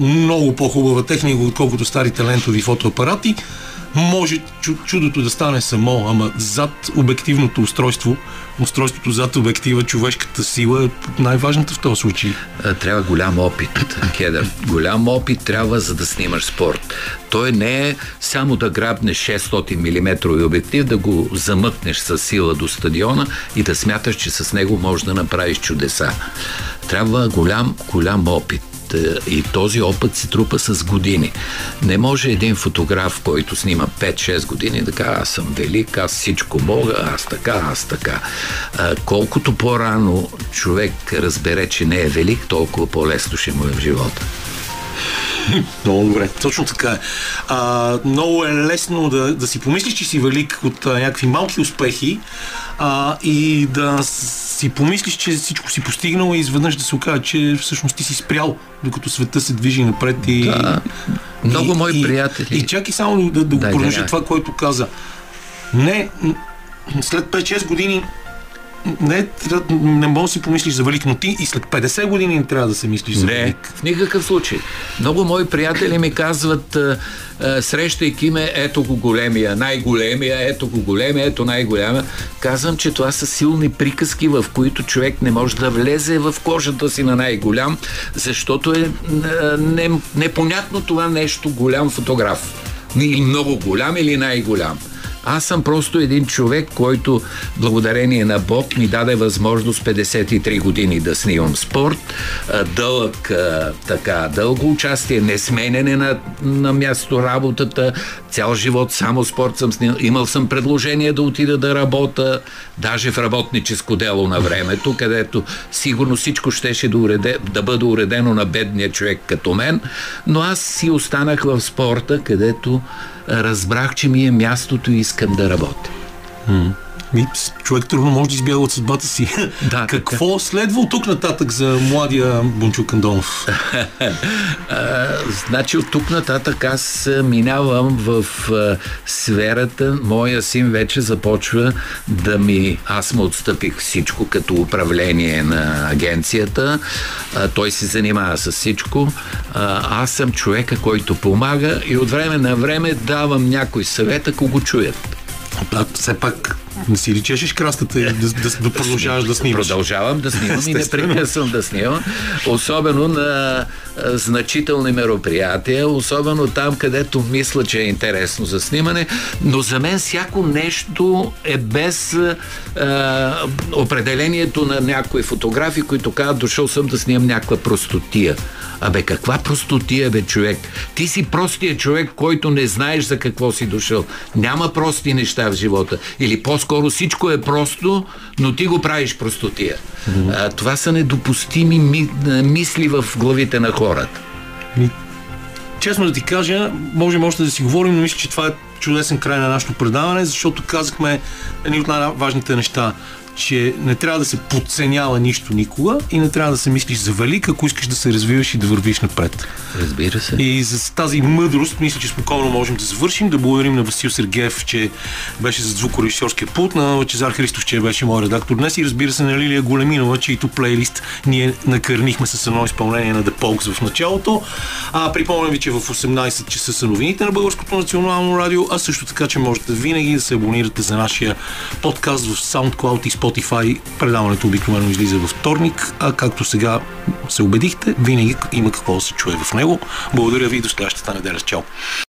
много по-хубава техника, отколкото старите лентови фотоапарати, Може чудото да стане само, ама зад обективното устройство, устройството зад обектива, човешката сила е най-важната в този случай. Трябва голям опит, Кедър. Голям опит трябва, за да снимаш спорт. Той не е само да грабнеш 600 мм обектив, да го замъкнеш със сила до стадиона и да смяташ, че с него можеш да направиш чудеса. Трябва голям опит. И този опит се трупа с години. Не може един фотограф, който снима 5-6 години, да кажа, аз съм велик, аз всичко мога, аз така. Колкото по-рано човек разбере, че не е велик, толкова по-лесно ще му е в живота. Много добре, точно така е. Много е лесно да си помислиш, че си велик от някакви малки успехи и да си помислиш, че всичко си постигнал и изведнъж да се окаже, че всъщност ти си спрял, докато света се движи напред. Много мои приятели. И чакай само да го продължа това, което каза. Не, след 5-6 години не мога да си помислиш за велик, но ти и след 50 години не трябва да се мислиш за велик. Не, в никакъв случай. Много мои приятели ми казват, срещайки ме, ето го големия, най-големия. Казвам, че това са силни приказки, в които човек не може да влезе в кожата си на най-голям, защото е непонятно това нещо голям фотограф. Или много голям, или най-голям. Аз съм просто един човек, който благодарение на Бог ми даде възможност 53 години да снимам спорт, дълго участие, несменене на място работата, цял живот само спорт съм снимал. Имал съм предложение да отида да работя, даже в работническо дело на времето, където сигурно всичко щеше да бъде уредено на бедния човек като мен, но аз си останах в спорта, където разбрах, че ми е мястото и искам да работя. Човек трудно може да избяга от съдбата си. Да, какво следва от тук нататък за младия Бончук Андонов? Значи от тук нататък аз минавам в сферата. Моя син вече започва да ми... Аз му отстъпих всичко като управление на агенцията. Той се занимава с всичко. Аз съм човека, който помага и от време на време давам някой съвет, ако го чуят. Да, все пак не си ли чешеш крастата и да продължаваш да снимаш? Продължавам да снимам и непрекъсвам да снимам. Особено на значителни мероприятия, особено там, където мисля, че е интересно за снимане, но за мен всяко нещо е без определението на някои фотографи, които казват, дошъл съм да снимам някаква простотия. Абе, каква простотия, бе, човек? Ти си простия човек, който не знаеш за какво си дошъл. Няма прости неща в живота. Или по-скоро всичко е просто, но ти го правиш простотия. Това са недопустими мисли в главите на хората. Честно да ти кажа, можем още да си говорим, но мисля, че това е чудесен край на нашето предаване, защото казахме едни от най-важните неща, че не трябва да се подценява нищо никога и не трябва да се мислиш за велик, ако искаш да се развиваш и да вървиш напред. Разбира се. И за тази мъдрост мисля, че спокойно можем да завършим. Да благодарим на Васил Сергеев, че беше за звукорежисьорския пулт, на Лъчезар Христов, че беше мой редактор днес и разбира се на Лилия Големинова, чийто плейлист ние накърнихме с едно изпълнение на The Pogues в началото. Припомням ви, че в 18 часа са новините на Българското национално радио, а също така, че можете винаги да се абонирате за нашия подкаст в SoundCloud и Spotify. Предаването обикновено излиза във вторник, а както сега се убедихте, винаги има какво да се чуе в него. Благодаря ви и до следващата неделя. Чао!